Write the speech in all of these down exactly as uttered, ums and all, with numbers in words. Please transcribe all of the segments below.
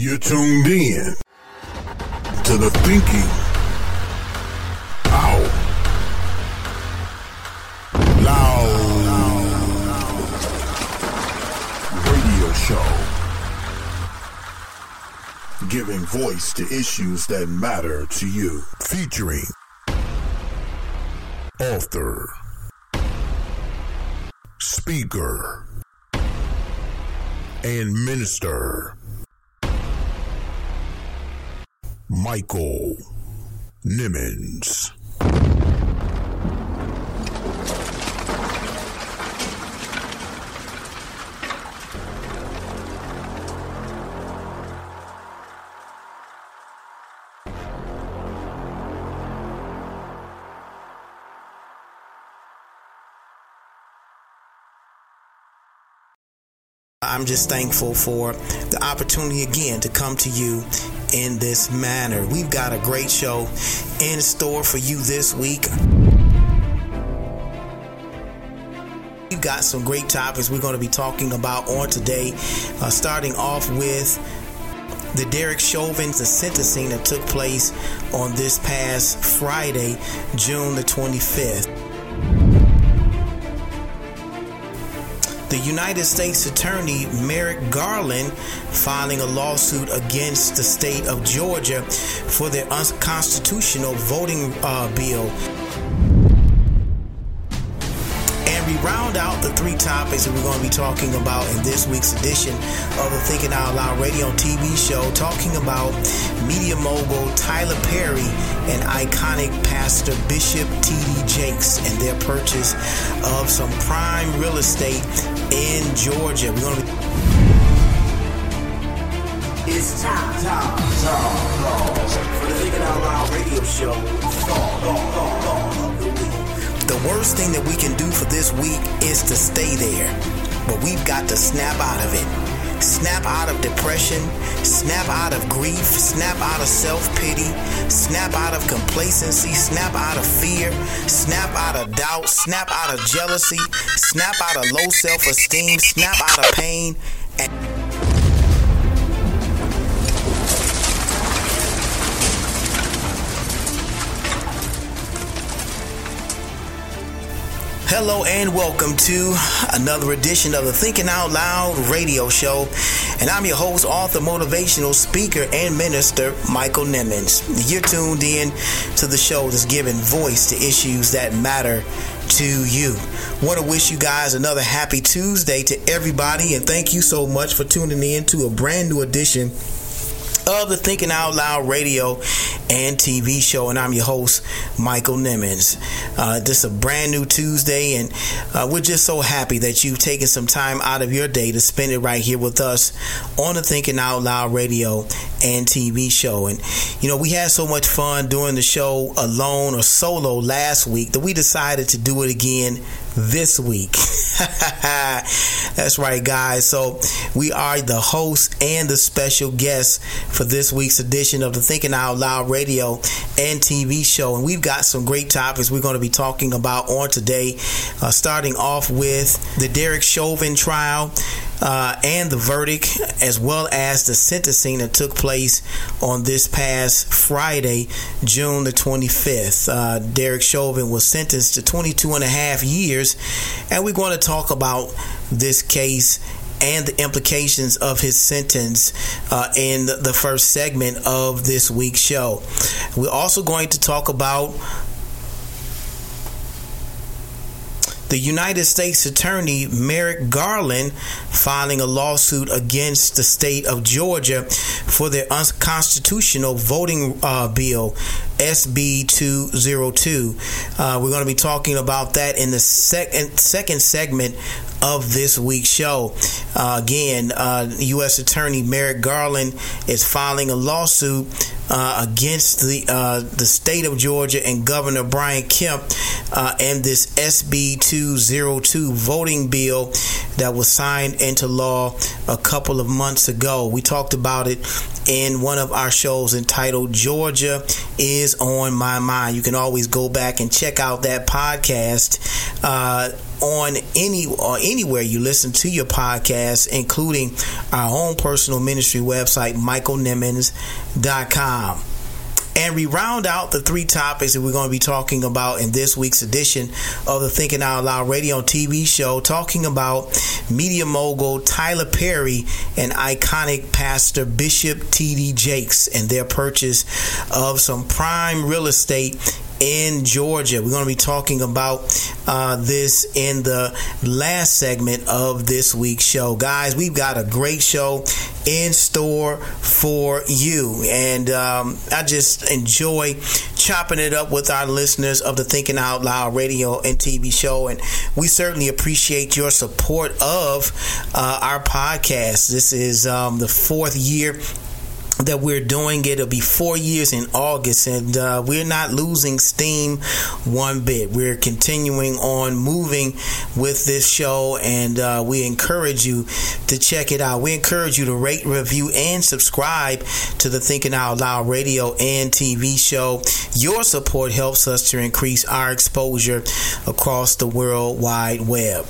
You're tuned in to the Thinking Out Loud radio show, giving voice to issues that matter to you, featuring author, speaker, and minister Michael Nimmons. I'm just thankful for the opportunity again to come to you in this manner. We've got a great show in store for you this week. We've got some great topics we're going to be talking about on today, uh, starting off with the Derek Chauvin's the sentencing that took place on this past Friday, June the twenty-fifth. The United States Attorney Merrick Garland filing a lawsuit against the state of Georgia for their unconstitutional voting uh, bill. And we round out the three topics that we're going to be talking about in this week's edition of the Thinking Out Loud Radio T V show, talking about media mogul Tyler Perry and iconic pastor Bishop T D Jakes and their purchase of some prime real estate in Georgia. We're gonna be It's time, time, time, time for the Thinking Out Loud radio show. Talk, talk, talk, talk. The worst thing that we can do for this week is to stay there, but we've got to snap out of it. Snap out of depression, snap out of grief, snap out of self-pity, snap out of complacency, snap out of fear, snap out of doubt, snap out of jealousy, snap out of low self-esteem, snap out of pain, and hello and welcome to another edition of the Thinking Out Loud radio show. And I'm your host, author, motivational speaker, and minister, Michael Nimmons. You're tuned in to the show that's giving voice to issues that matter to you. Want to wish you guys another happy Tuesday to everybody. And thank you so much for tuning in to a brand new edition of the Thinking Out Loud radio and T V show. And I'm your host, Michael Nimmons. Uh, this is a brand new Tuesday, and uh, we're just so happy that you've taken some time out of your day to spend it right here with us on the Thinking Out Loud radio and T V show. And, you know, we had so much fun doing the show alone or solo last week that we decided to do it again this week. That's right, guys. So we are the host and the special guest for this week's edition of the Thinking Out Loud radio and T V show. And we've got some great topics we're going to be talking about on today, uh, starting off with the Derek Chauvin trial uh, and the verdict, as well as the sentencing that took place on this past Friday, June the twenty-fifth. Uh, Derek Chauvin was sentenced to twenty-two and a half years, and we're going to talk about this case and the implications of his sentence uh, in the first segment of this week's show. We're also going to talk about the United States Attorney Merrick Garland filing a lawsuit against the state of Georgia for their unconstitutional voting uh, bill, S B two oh two. Uh, we're going to be talking about that in the second second segment of this week's show. Uh, again, uh, U S Attorney Merrick Garland is filing a lawsuit uh, against the uh, the state of Georgia and Governor Brian Kemp uh, and this S B two oh two voting bill that was signed into law a couple of months ago. We talked about it in one of our shows entitled Georgia is on My Mind. You can always go back and check out that podcast uh, on any or anywhere you listen to your podcast, including our own personal ministry website, michael nimmons dot com. And we round out the three topics that we're going to be talking about in this week's edition of the Thinking Out Loud Radio and T V show, talking about media mogul Tyler Perry and iconic pastor Bishop T D Jakes and their purchase of some prime real estate in Georgia. We're going to be talking about uh, this in the last segment of this week's show. Guys, we've got a great show in store for you. And um, I just enjoy chopping it up with our listeners of the Thinking Out Loud radio and T V show. And we certainly appreciate your support of uh, our podcast. This is um, the fourth year that we're doing it. It'll be four years in August, and uh, we're not losing steam one bit. We're continuing on moving with this show, and uh, we encourage you to check it out. We encourage you to rate, review, and subscribe to the Thinking Out Loud radio and T V show. Your support helps us to increase our exposure across the World Wide Web.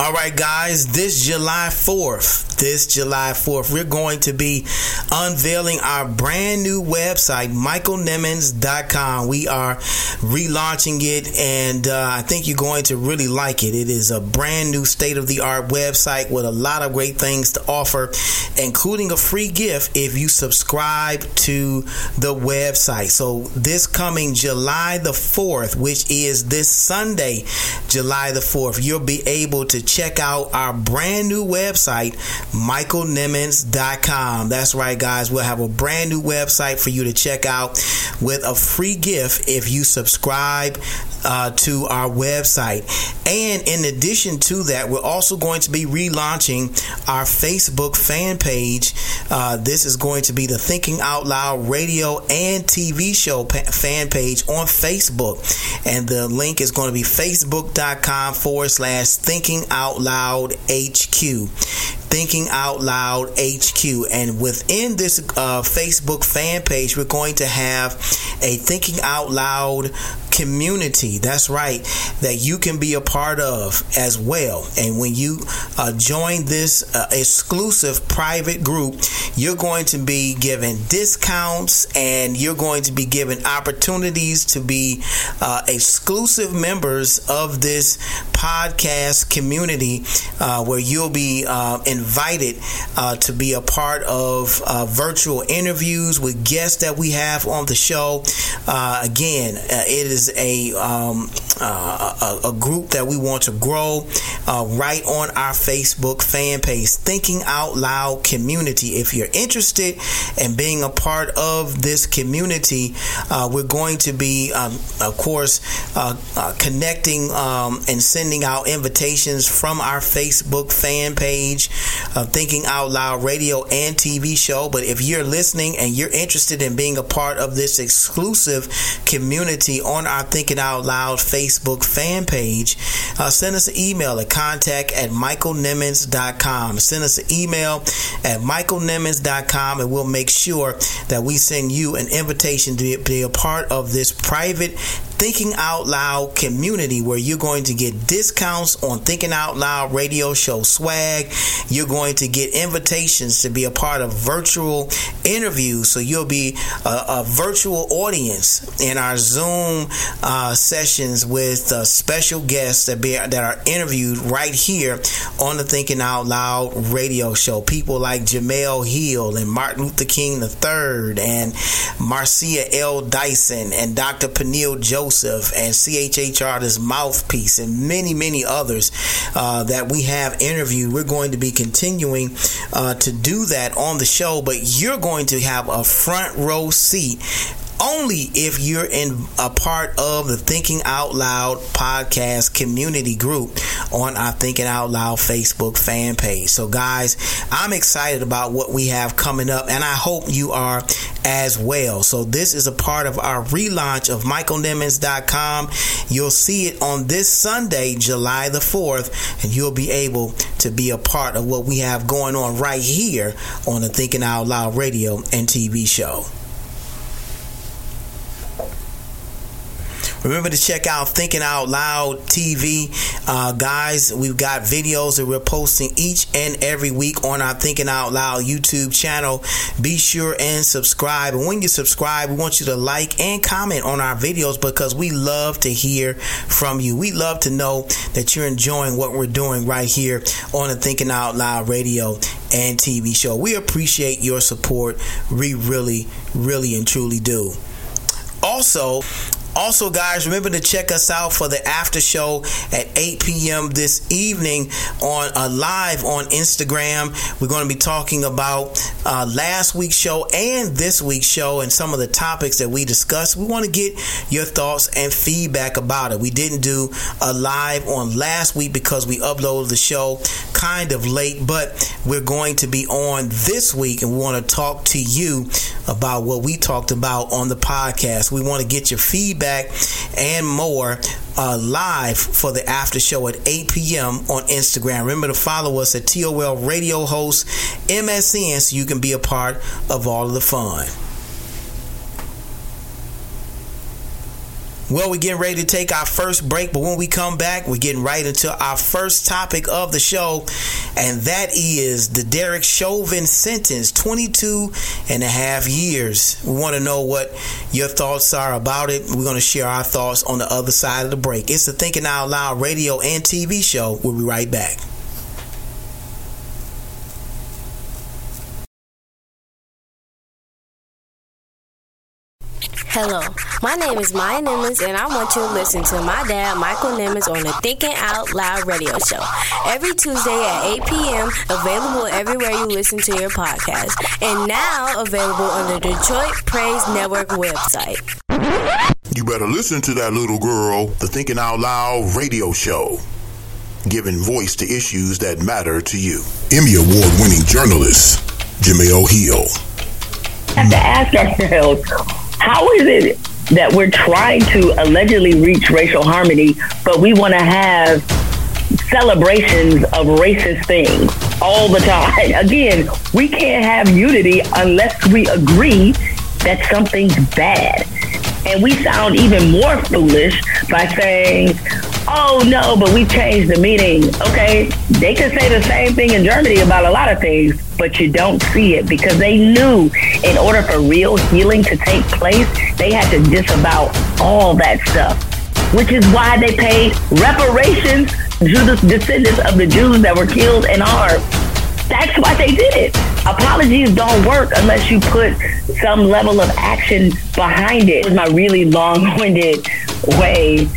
All right, guys, this July fourth, this July fourth, we're going to be unveiling our brand new website, michael nimmons dot com. We are relaunching it, and uh, I think you're going to really like it. It is a brand new state-of-the-art website with a lot of great things to offer, including a free gift if you subscribe to the website. So this coming July the fourth, which is this Sunday, July the fourth, you'll be able to check out our brand new website, michael nimmons dot com. That's right, guys. We'll have a brand new website for you to check out with a free gift if you subscribe uh, to our website. And in addition to that, we're also going to be relaunching our Facebook fan page. Uh, this is going to be the Thinking Out Loud radio and T V show pa- fan page on Facebook. And the link is going to be facebook dot com forward slash Thinking Out Loud H Q. Thinking Out Loud H Q. And within this uh, Facebook fan page, we're going to have a Thinking Out Loud community. That's right, that you can be a part of as well. And when you uh, join this uh, exclusive private group, you're going to be given discounts, and you're going to be given opportunities to be uh, exclusive members of this podcast community, uh, where you'll be uh, invited uh, to be a part of uh, virtual interviews with guests that we have on the show. Uh, again, uh, it is a, um, uh, a a group that we want to grow uh, right on our Facebook fan page, Thinking Out Loud Community. If you're interested in being a part of this community, uh, we're going to be, um, of course, uh, uh, connecting um, and sending out invitations from our Facebook fan page of Thinking Out Loud radio and T V show. But if you're listening and you're interested in being a part of this exclusive community on our Thinking Out Loud Facebook fan page, uh, send us an email at contact at michael nimmons dot com. Send us an email at michael nimmons dot com, and we'll make sure that we send you an invitation to be a part of this private Thinking Out Loud community, where you're going to get discounts on Thinking Out Loud radio show swag. You're going to get invitations to be a part of virtual interviews, so you'll be a, a virtual audience in our Zoom uh, sessions with uh, special guests that be that are interviewed right here on the Thinking Out Loud radio show. People like Jamel Hill and Martin Luther King the third and Marcia L. Dyson and Doctor Peniel Joseph and C H H R's Mouthpiece and many, many others uh, that we have interviewed. We're going to be continuing uh, to do that on the show, but you're going to have a front row seat only if you're in a part of the Thinking Out Loud podcast community group on our Thinking Out Loud Facebook fan page. So guys, I'm excited about what we have coming up, and I hope you are as well. So this is a part of our relaunch of michael nimmons dot com. You'll see it on this Sunday, July the fourth, and you'll be able to be a part of what we have going on right here on the Thinking Out Loud radio and T V show. Remember to check out Thinking Out Loud T V. Uh, guys, we've got videos that we're posting each and every week on our Thinking Out Loud YouTube channel. Be sure and subscribe. And when you subscribe, we want you to like and comment on our videos, because we love to hear from you. We love to know that you're enjoying what we're doing right here on the Thinking Out Loud radio and T V show. We appreciate your support. We really, really and truly do. Also, Also, guys, remember to check us out for the after show at eight p.m. this evening on uh, live on Instagram. We're going to be talking about uh, last week's show and this week's show and some of the topics that we discussed. We want to get your thoughts and feedback about it. We didn't do a live on last week because we uploaded the show kind of late, but we're going to be on this week, and we want to talk to you about what we talked about on the podcast. We want to get your feedback and more uh, live for the after show at eight p.m. on Instagram. Remember to follow us at T O L Radio Host M S N so you can be a part of all of the fun. Well, we're getting ready to take our first break, but when we come back, we're getting right into our first topic of the show, and that is the Derek Chauvin sentence, twenty-two and a half years. We want to know what your thoughts are about it. We're going to share our thoughts on the other side of the break. It's the Thinking Out Loud radio and T V show. We'll be right back. Hello, my name is Maya Nimmons, and I want you to listen to my dad, Michael Nimmons, on the Thinking Out Loud radio show. Every Tuesday at eight p.m., available everywhere you listen to your podcast. And now available on the Detroit Praise Network website. You better listen to that little girl, the Thinking Out Loud radio show. Giving voice to issues that matter to you. Emmy Award-winning journalist, Jemele Hill. I have to ask ourselves, how is it that we're trying to allegedly reach racial harmony, but we want to have celebrations of racist things all the time? Again, we can't have unity unless we agree that something's bad. And we sound even more foolish by saying, oh, no, but we changed the meaning. Okay, they could say the same thing in Germany about a lot of things, but you don't see it because they knew in order for real healing to take place, they had to disavow all that stuff, which is why they paid reparations to the descendants of the Jews that were killed and harmed. That's why they did it. Apologies don't work unless you put some level of action behind it. It was my really long-winded way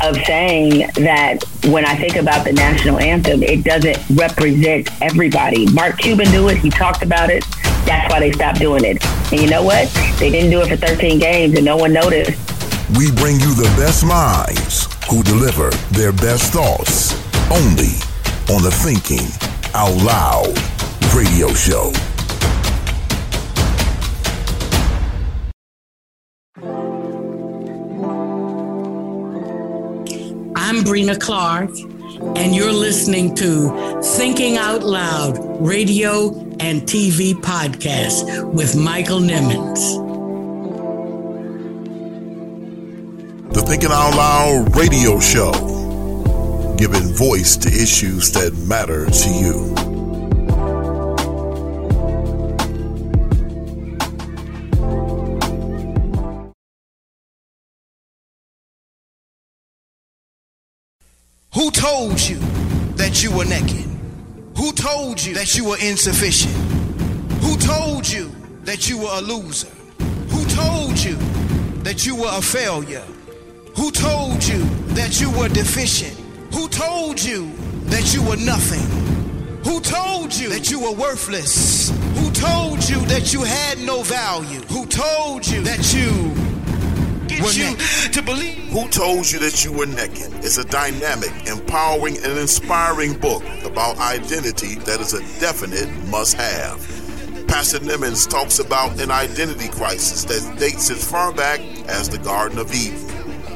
of saying that when I think about the national anthem, it doesn't represent everybody. Mark Cuban knew it. He talked about it. That's why they stopped doing it. And you know what? They didn't do it for thirteen games and no one noticed. We bring you the best minds who deliver their best thoughts only on the Thinking Out Loud radio show. I'm Brina Clark, and you're listening to Thinking Out Loud radio and T V podcast with Michael Nimmons. The Thinking Out Loud radio show, giving voice to issues that matter to you. Who told you that you were naked? Who told you that you were insufficient? Who told you that you were a loser? Who told you that you were a failure? Who told you that you were deficient? Who told you that you were nothing? Who told you that you were worthless? Who told told you that you had no value? Who told you that you get you to believe? Who told you that you were naked? It's a dynamic, empowering, and inspiring book about identity that is a definite must-have. Pastor Nimmons talks about an identity crisis that dates as far back as the Garden of Eden.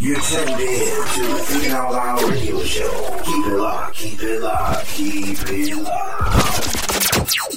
You tuned in to the Three Hour Loud Radio Show. Keep it locked, keep it locked, keep it locked.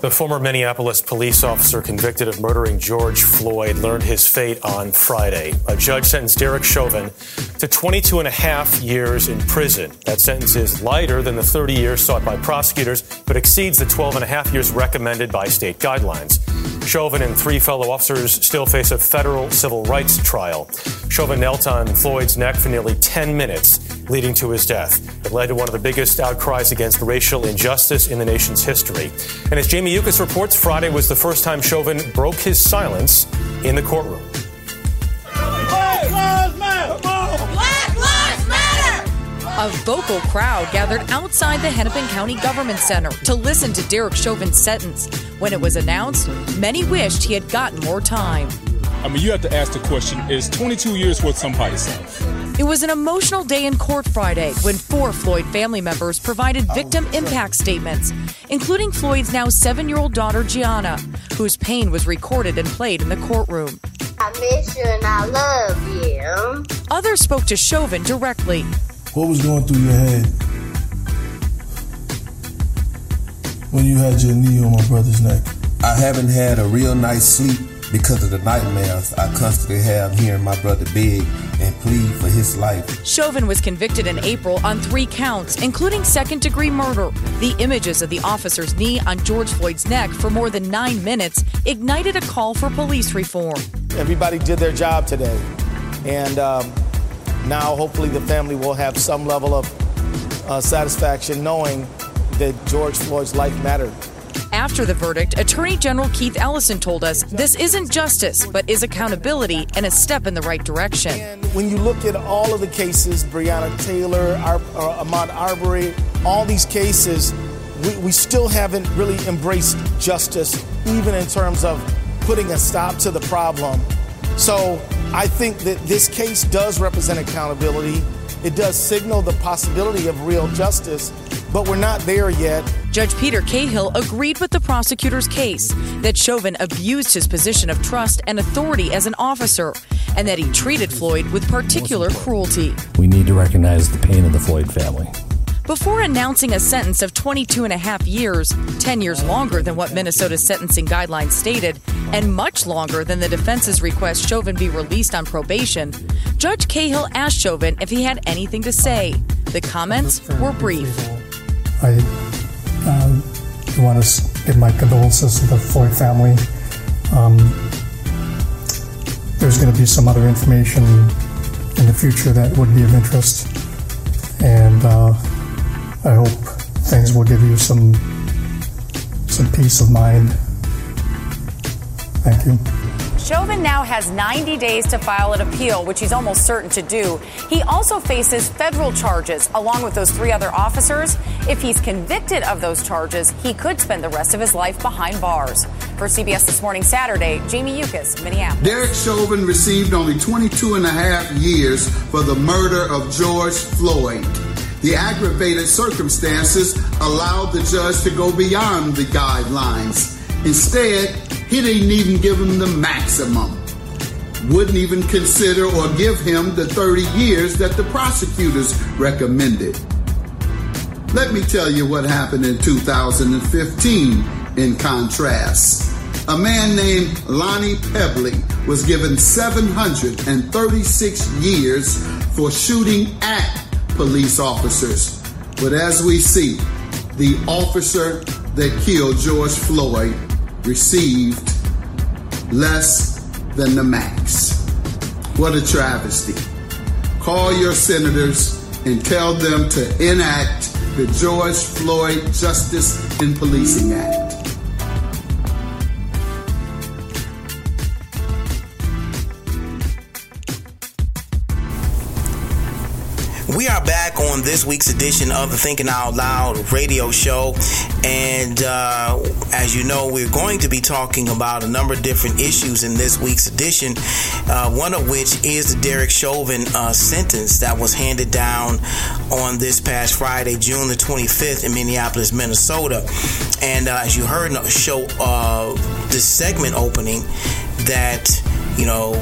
The former Minneapolis police officer convicted of murdering George Floyd learned his fate on Friday. A judge sentenced Derek Chauvin to twenty-two and a half years in prison. That sentence is lighter than the thirty years sought by prosecutors, but exceeds the twelve and a half years recommended by state guidelines. Chauvin and three fellow officers still face a federal civil rights trial. Chauvin knelt on Floyd's neck for nearly ten minutes, leading to his death. It led to one of the biggest outcries against racial injustice in the nation's history. And as Jamie Ukas reports, Friday was the first time Chauvin broke his silence in the courtroom. Black Lives Matter! Black Lives Matter! A vocal crowd gathered outside the Hennepin County Government Center to listen to Derek Chauvin's sentence. When it was announced, many wished he had gotten more time. I mean, you have to ask the question, is twenty-two years worth somebody's life? It was an emotional day in court Friday when four Floyd family members provided victim impact statements, including Floyd's now seven-year-old daughter, Gianna, whose pain was recorded and played in the courtroom. I miss you and I love you. Others spoke to Chauvin directly. What was going through your head when you had your knee on my brother's neck? I haven't had a real night's sleep because of the nightmares I constantly have hearing my brother beg and plead for his life. Chauvin was convicted in April on three counts, including second-degree murder. The images of the officer's knee on George Floyd's neck for more than nine minutes ignited a call for police reform. Everybody did their job today, and um, now hopefully the family will have some level of uh, satisfaction knowing that George Floyd's life mattered. After the verdict, Attorney General Keith Ellison told us this isn't justice, but is accountability and a step in the right direction. And when you look at all of the cases, Breonna Taylor, Ar- uh, Ahmaud Arbery, all these cases, we, we still haven't really embraced justice, even in terms of putting a stop to the problem. So I think that this case does represent accountability. It does signal the possibility of real justice, but we're not there yet. Judge Peter Cahill agreed with the prosecutor's case that Chauvin abused his position of trust and authority as an officer, and that he treated Floyd with particular cruelty. We need to recognize the pain of the Floyd family. Before announcing a sentence of twenty-two and a half years, ten years longer than what Minnesota's sentencing guidelines stated, and much longer than the defense's request Chauvin be released on probation, Judge Cahill asked Chauvin if he had anything to say. The comments were brief. I um, want to give my condolences to the Floyd family. Um, there's going to be some other information in the future that would be of interest, and uh, I hope things will give you some some peace of mind. Thank you. Chauvin now has ninety days to file an appeal, which he's almost certain to do. He also faces federal charges, along with those three other officers. If he's convicted of those charges, he could spend the rest of his life behind bars. For C B S This Morning Saturday, Jamie Ukas, Minneapolis. Derek Chauvin received only twenty-two and a half years for the murder of George Floyd. The aggravated circumstances allowed the judge to go beyond the guidelines. Instead, he didn't even give him the maximum. Wouldn't even consider or give him the thirty years that the prosecutors recommended. Let me tell you what happened in two thousand fifteen, in contrast. A man named Lonnie Pebley was given seven hundred thirty-six years for shooting at police officers. But as we see, the officer that killed George Floyd received less than the max. What a travesty. Call your senators and tell them to enact the George Floyd Justice in Policing Act. We are back on this week's edition of the Thinking Out Loud radio show. And uh, as you know, we're going to be talking about a number of different issues in this week's edition, uh, one of which is the Derek Chauvin uh, sentence that was handed down on this past Friday, June the twenty-fifth in Minneapolis, Minnesota. And uh, as you heard in the show, uh, this segment opening, that, you know,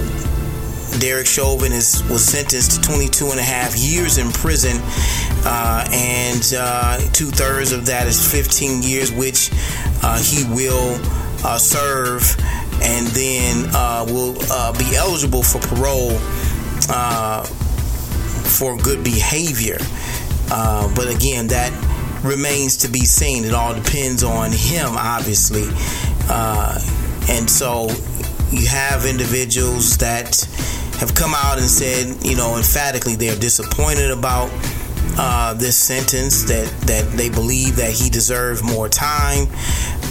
Derek Chauvin is, was sentenced to twenty-two and a half years in prison, uh, and uh, two-thirds of that is fifteen years, which uh, he will uh, serve, and then uh, will uh, be eligible for parole uh, for good behavior. Uh, but again, that remains to be seen. It all depends on him, obviously. Uh, and so you have individuals that have come out and said, you know, emphatically they're disappointed about uh, this sentence, that, that they believe that he deserved more time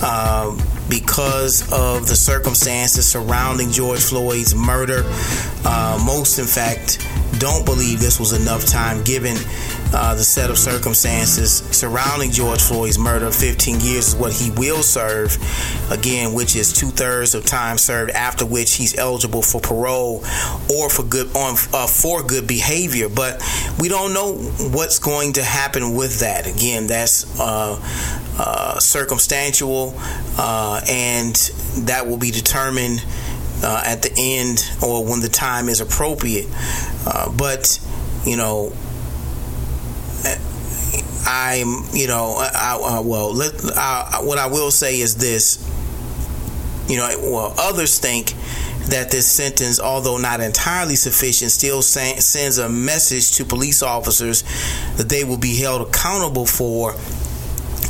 uh, because of the circumstances surrounding George Floyd's murder. Uh, most, in fact, don't believe this was enough time given uh, the set of circumstances surrounding George Floyd's murder. fifteen years is what he will serve, again, which is two-thirds of time served, after which he's eligible for parole or for good on uh, for good behavior. But we don't know what's going to happen with that. Again, that's uh, uh, circumstantial, uh, and that will be determined Uh, at the end, or when the time is appropriate. Uh, but, you know, I'm, you know, I, I, well, let, I, what I will say is this, you know, well, others think that this sentence, although not entirely sufficient, still san- sends a message to police officers that they will be held accountable for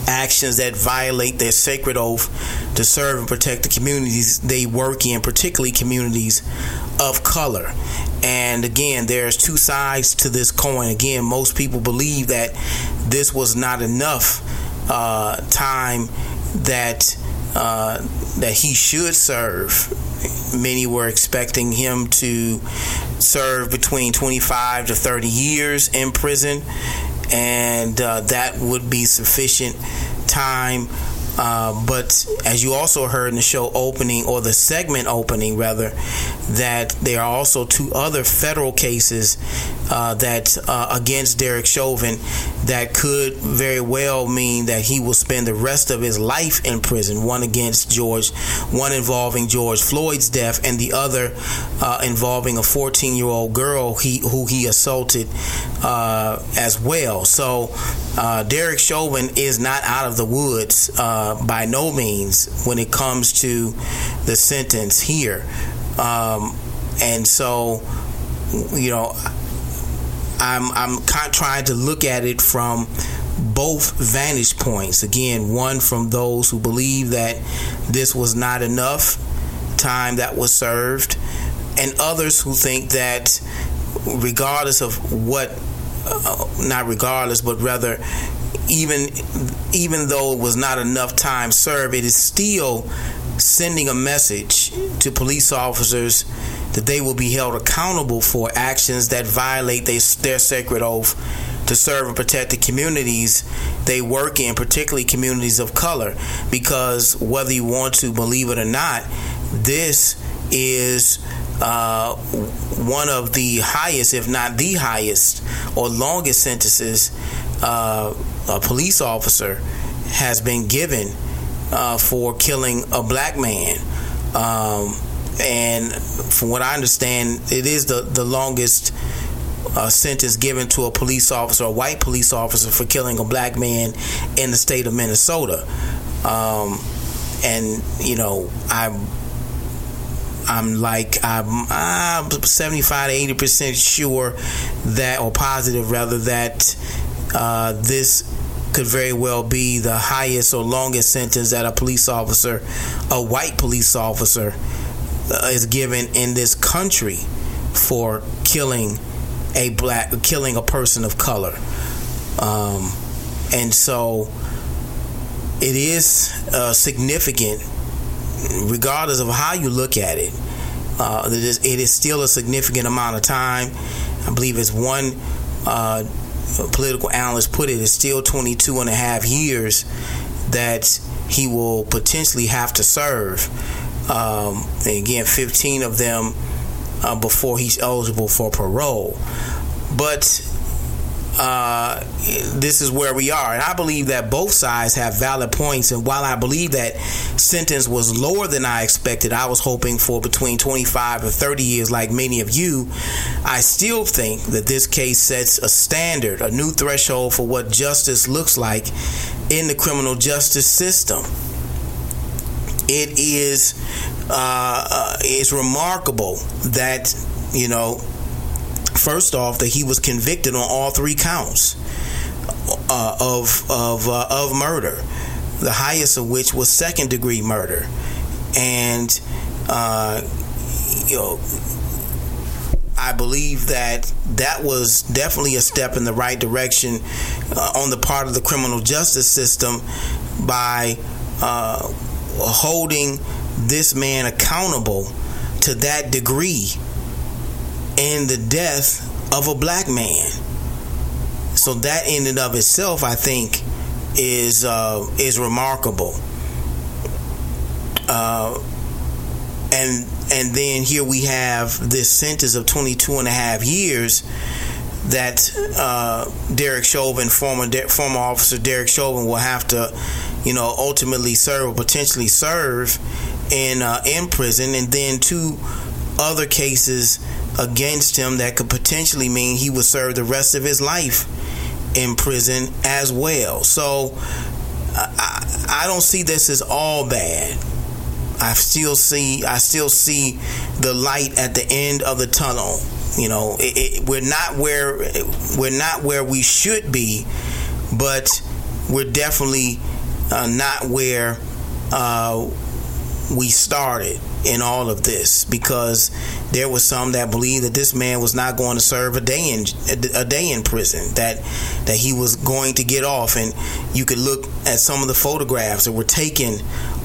actions that violate their sacred oath to serve and protect the communities they work in, particularly communities of color. And again, there's two sides to this coin. Again, most people believe that this was not enough uh, time that uh, that he should serve. Many were expecting him to serve between twenty-five to thirty years in prison, and uh, that would be sufficient time. Uh, but as you also heard in the show opening, or the segment opening rather, that there are also two other federal cases uh, that uh, against Derek Chauvin that could very well mean that he will spend the rest of his life in prison. One against George, one involving George Floyd's death, and the other uh, involving a fourteen-year-old girl he, who he assaulted uh, as well. So uh, Derek Chauvin is not out of the woods. Uh, Uh, by no means when it comes to the sentence here. Um, and so, you know, I'm, I'm trying to look at it from both vantage points. Again, one from those who believe that this was not enough time that was served, and others who think that regardless of what, uh, not regardless, but rather Even even though it was not enough time served, it is still sending a message to police officers that they will be held accountable for actions that violate they, their sacred oath to serve and protect the communities they work in, particularly communities of color. Because whether you want to believe it or not, this is uh, one of the highest, if not the highest, or longest sentences Uh, a police officer has been given uh, for killing a black man. Um, and from what I understand, it is the, the longest uh, sentence given to a police officer, a white police officer, for killing a black man in the state of Minnesota. Um, and, you know, I'm, I'm like, I'm, I'm seventy-five to eighty percent sure that, or positive rather, that Uh, this could very well be the highest or longest sentence that a police officer, a white police officer, uh, is given in this country for killing a black, killing a person of color. Um, and so it is uh, significant, regardless of how you look at it. Uh, it, is, it is still a significant amount of time. I believe as one uh, political analyst put it, it's still twenty-two and a half years that he will potentially have to serve. Um, and again, fifteen of them uh, before he's eligible for parole. But uh, this is where we are. And I believe that both sides have valid points. And while I believe that sentence was lower than I expected, I was hoping for between twenty-five and thirty years, like many of you, I still think that this case sets a standard, a new threshold for what justice looks like in the criminal justice system. It is uh, it's remarkable that, you know, first off, that he was convicted on all three counts uh, of of uh, of murder, the highest of which was second degree murder, and uh, you know, I believe that that was definitely a step in the right direction uh, on the part of the criminal justice system by uh, holding this man accountable to that degree in the death of a black man. So that in and of itself, I think, is uh, is remarkable. Uh, and and then here we have this sentence of twenty-two and a half years that uh, Derek Chauvin, former De- former officer Derek Chauvin, will have to, you know, ultimately serve or potentially serve in uh, in prison, and then two other cases against him that could potentially mean he would serve the rest of his life in prison as well. So I, I don't see this as all bad. I still see I still see the light at the end of the tunnel. You know, it, it, we're not where we're not where we should be, but we're definitely uh, not where uh, we started in all of this, because there was some that believed that this man was not going to serve a day in a day in prison, that that he was going to get off. And you could look at some of the photographs that were taken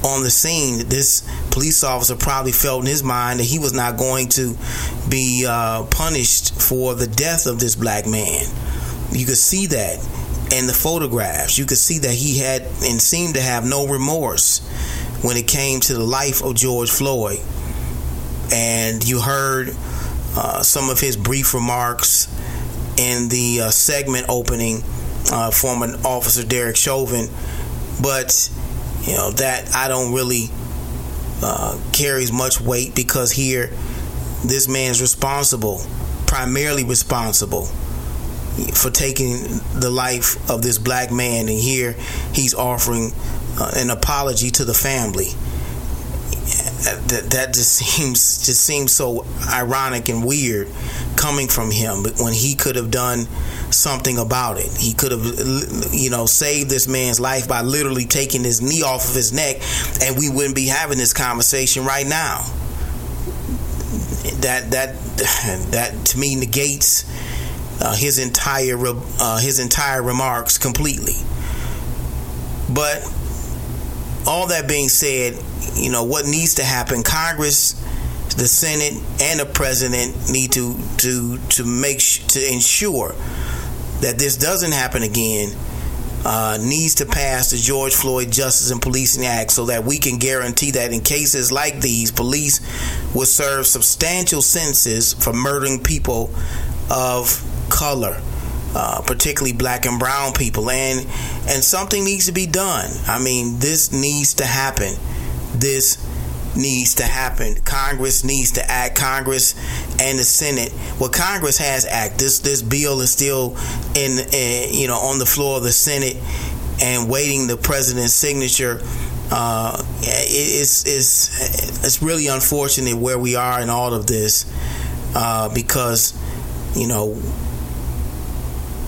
on the scene. This police officer probably felt in his mind that he was not going to be uh, punished for the death of this black man. You could see that in the photographs. You could see that he had and seemed to have no remorse when it came to the life of George Floyd. And you heard uh, some of his brief remarks in the uh, segment opening uh, from an officer Derek Chauvin, but you know that I don't really uh, carries much weight, because here this man's responsible, primarily responsible, for taking the life of this black man, and here he's offering Uh, an apology to the family. That, that just seems just seems so ironic and weird coming from him, but when he could have done something about it. He could have, you know, saved this man's life by literally taking his knee off of his neck, and we wouldn't be having this conversation right now. That that that to me negates uh, his entire uh, his entire remarks completely. But all that being said, you know, what needs to happen, Congress, the Senate, and the President need to to to make sh- to ensure that this doesn't happen again, uh, needs to pass the George Floyd Justice and Policing Act, so that we can guarantee that in cases like these, police will serve substantial sentences for murdering people of color, Uh, particularly black and brown people. And and something needs to be done. I mean, this needs to happen. This needs to happen. Congress needs to act. Congress and the Senate. Well, Congress has acted. This this bill is still in, in you know on the floor of the Senate and waiting the president's signature. Uh, it, it's it's it's really unfortunate where we are in all of this, uh, because you know.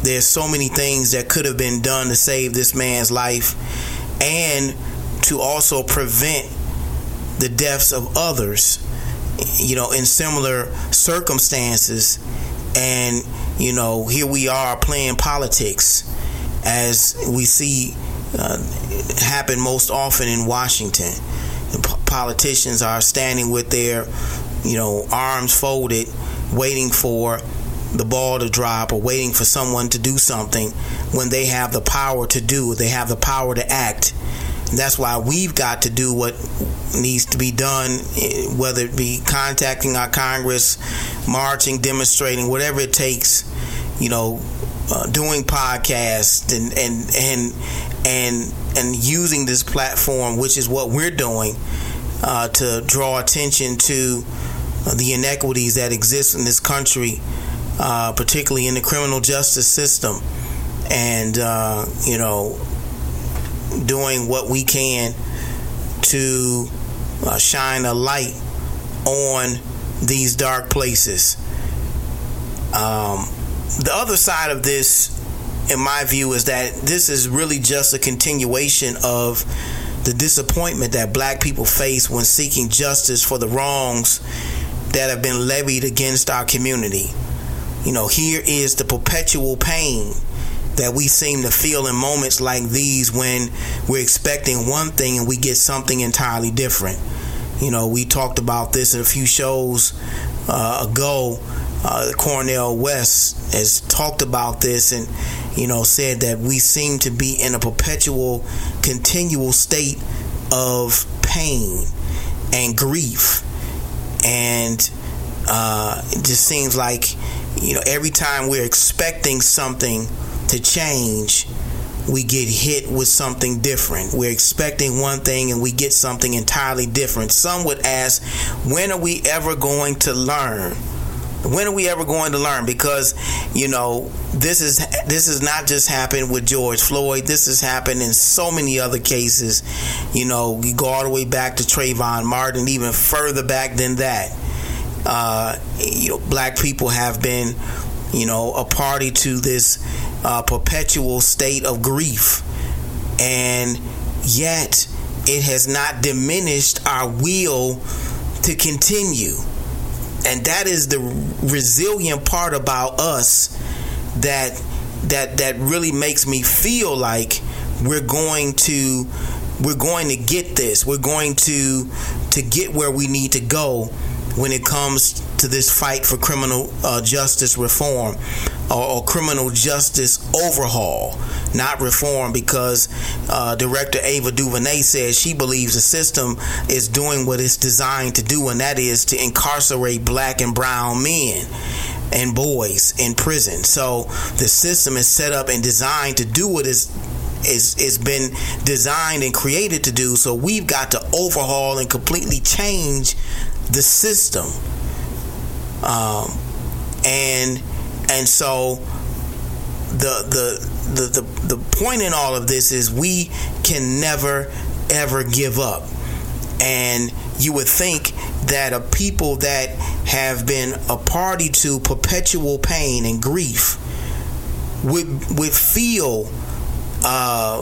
There's so many things that could have been done to save this man's life and to also prevent the deaths of others, you know, in similar circumstances. And, you know, here we are playing politics, as we see uh, happen most often in Washington. And p- politicians are standing with their, you know, arms folded, waiting for the ball to drop or waiting for someone to do something when they have the power to do. They have the power to act. And that's why we've got to do what needs to be done, whether it be contacting our Congress, marching, demonstrating, whatever it takes, you know, uh, doing podcasts and, and and and and using this platform, which is what we're doing, uh, to draw attention to the inequities that exist in this country, uh, particularly in the criminal justice system, and uh, you know, doing what we can to uh, shine a light on these dark places. Um, the other side of this, in my view, is that this is really just a continuation of the disappointment that black people face when seeking justice for the wrongs that have been levied against our community. You know, here is the perpetual pain that we seem to feel in moments like these when we're expecting one thing and we get something entirely different. You know, we talked about this in a few shows uh, ago. Uh, Cornel West has talked about this and, you know, said that we seem to be in a perpetual, continual state of pain and grief. And uh, it just seems like, you know, every time we're expecting something to change, we get hit with something different. We're expecting one thing and we get something entirely different. Some would ask, when are we ever going to learn? When are we ever going to learn? Because, you know, this is this is not just happened with George Floyd. This has happened in so many other cases. You know, we go all the way back to Trayvon Martin, even further back than that. Uh, you know, black people have been, you know, a party to this Uh, perpetual state of grief, and yet it has not diminished our will to continue. And that is the resilient part about us that that that really makes me feel like we're going to we're going to get this. We're going to to get where we need to go when it comes to this fight for criminal uh, justice reform. Or criminal justice overhaul, not reform, because uh, director Ava DuVernay says she believes the system is doing what it's designed to do, and that is to incarcerate black and brown men and boys in prison. So the system is set up and designed to do what it's is it's been designed and created to do. So we've got to overhaul and completely change the system. Um, and And so the, the the the the point in all of this is we can never, ever give up. And you would think that a people that have been a party to perpetual pain and grief would would feel uh,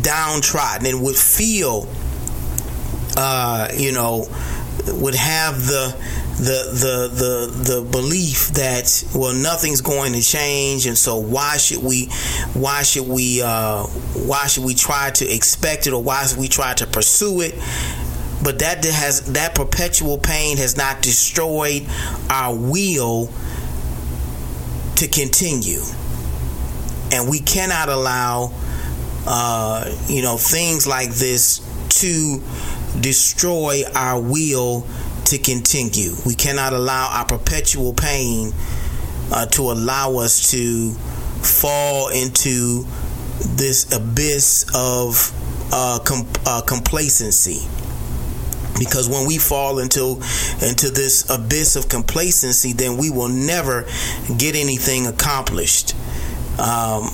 downtrodden and would feel, uh, you know, would have the The, the the the belief that, well, nothing's going to change, and so why should we why should we uh, why should we try to expect it, or why should we try to pursue it? But that has that perpetual pain has not destroyed our will to continue, and we cannot allow uh, you know things like this to destroy our will to continue. We cannot allow our perpetual pain uh, to allow us to fall into this abyss of uh, com- uh, complacency. Because when we fall into into this abyss of complacency, then we will never get anything accomplished. Um,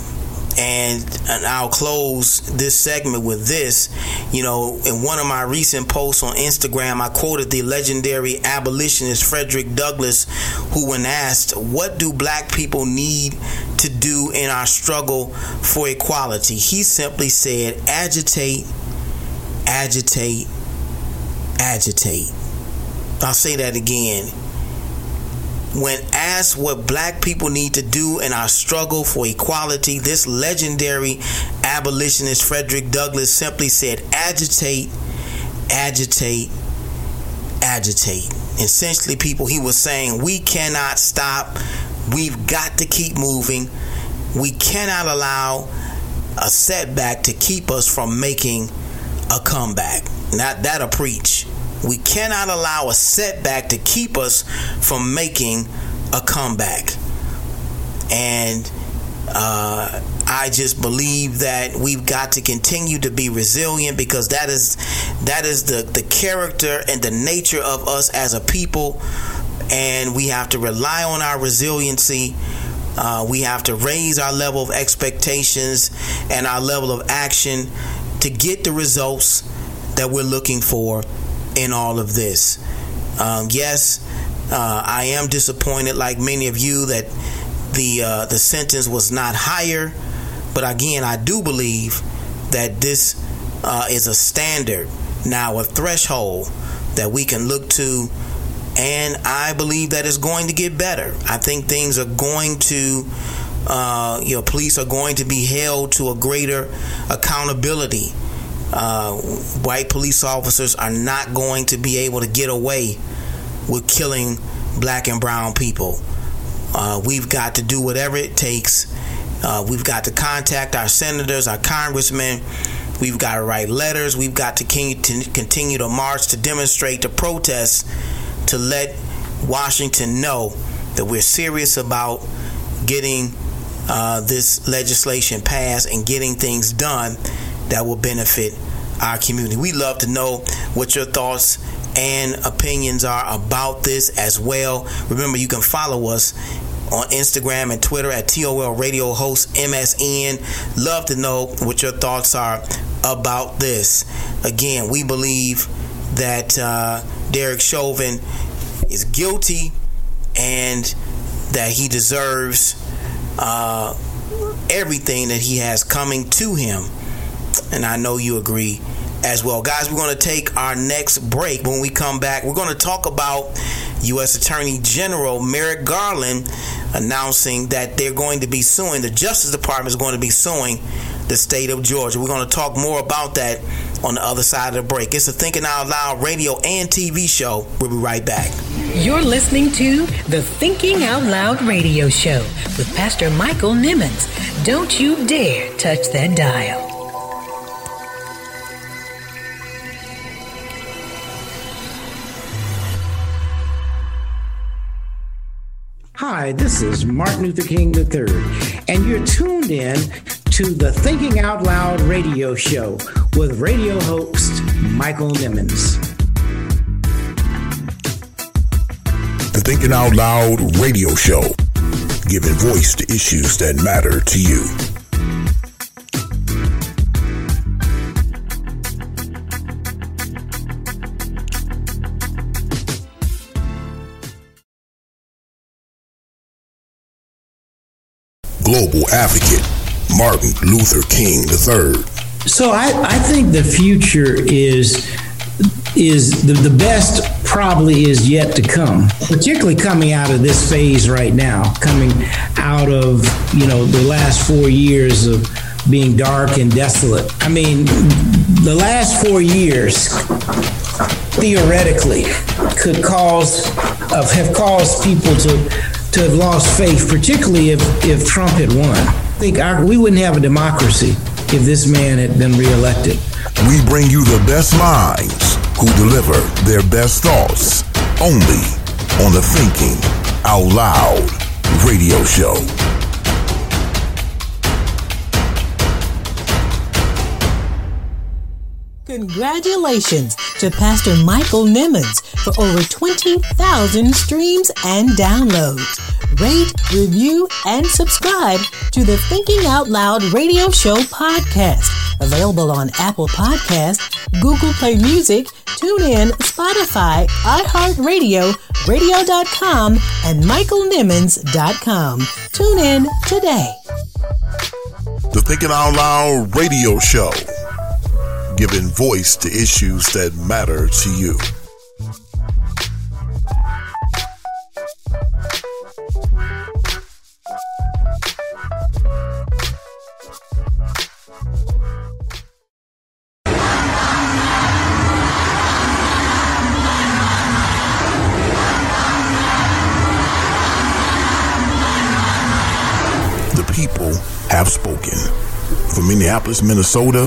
And, and I'll close this segment with this. You know, in one of my recent posts on Instagram, I quoted the legendary abolitionist Frederick Douglass, who, when asked, "What do black people need to do in our struggle for equality. He simply said, agitate, agitate, agitate. I'll say that again. When asked what black people need to do in our struggle for equality, this legendary abolitionist Frederick Douglass simply said, agitate, agitate, agitate. Essentially, people, he was saying, we cannot stop. We've got to keep moving. We cannot allow a setback to keep us from making a comeback. Not that'll preach. We cannot allow a setback to keep us from making a comeback. And uh, I just believe that we've got to continue to be resilient, because that is that is the, the character and the nature of us as a people. And we have to rely on our resiliency. Uh, we have to raise our level of expectations and our level of action to get the results that we're looking for in all of this. Um, yes, uh, I am disappointed, like many of you, that the uh, the sentence was not higher. But again, I do believe that this uh, is a standard now, a threshold that we can look to, and I believe that it's going to get better. I think things are going to, uh, you know, police are going to be held to a greater accountability. Uh, white police officers are not going to be able to get away with killing black and brown people. Uh, we've got to do whatever it takes. Uh, we've got to contact our senators, our congressmen. We've got to write letters. We've got to continue to march, to demonstrate, to protest, to let Washington know that we're serious about getting uh, this legislation passed and getting things done that will benefit our community. We love to know what your thoughts and opinions are about this as well. Remember, you can follow us on Instagram and Twitter at T O L Radio Host M S N. Love to know what your thoughts are about this. Again, we believe that uh, Derek Chauvin is guilty and that he deserves uh, everything that he has coming to him. And I know you agree as well. Guys, we're going to take our next break. When we come back, we're going to talk about U S Attorney General Merrick Garland announcing that they're going to be suing, the Justice Department is going to be suing the state of Georgia. We're going to talk more about that on the other side of the break. It's a Thinking Out Loud radio and T V show. We'll be right back. You're listening to the Thinking Out Loud radio show with Pastor Michael Nimmons. Don't you dare touch that dial. Hi, this is Martin Luther King the third, and you're tuned in to the Thinking Out Loud radio show with radio host Michael Nimmons. The Thinking Out Loud radio show, giving voice to issues that matter to you. Global advocate, Martin Luther King the third. So I, I think the future is is the, the best probably is yet to come, particularly coming out of this phase right now, coming out of, you know, the last four years of being dark and desolate. I mean, the last four years theoretically could cause, uh, have caused people to to have lost faith, particularly if, if Trump had won. I think our, we wouldn't have a democracy if this man had been reelected. We bring you the best minds who deliver their best thoughts only on the Thinking Out Loud radio show. Congratulations to Pastor Michael Nimmons for over twenty thousand streams and downloads. Rate, review, and subscribe to the Thinking Out Loud Radio Show podcast Available on Apple Podcasts, Google Play Music, TuneIn, Spotify, iHeartRadio, radio dot com, and michael nimmons dot com. Tune in today. The Thinking Out Loud radio show, giving voice to issues that matter to you. Have spoken. From Minneapolis, Minnesota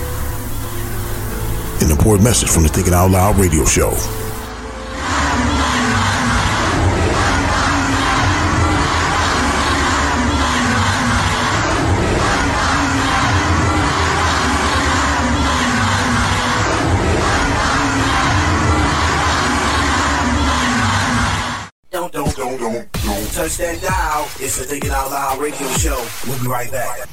An important message from the Thinking Out Loud radio show. Don't, don't, don't, don't, don't touch that dial. It's the Thinking Out Loud radio show. We'll be right back.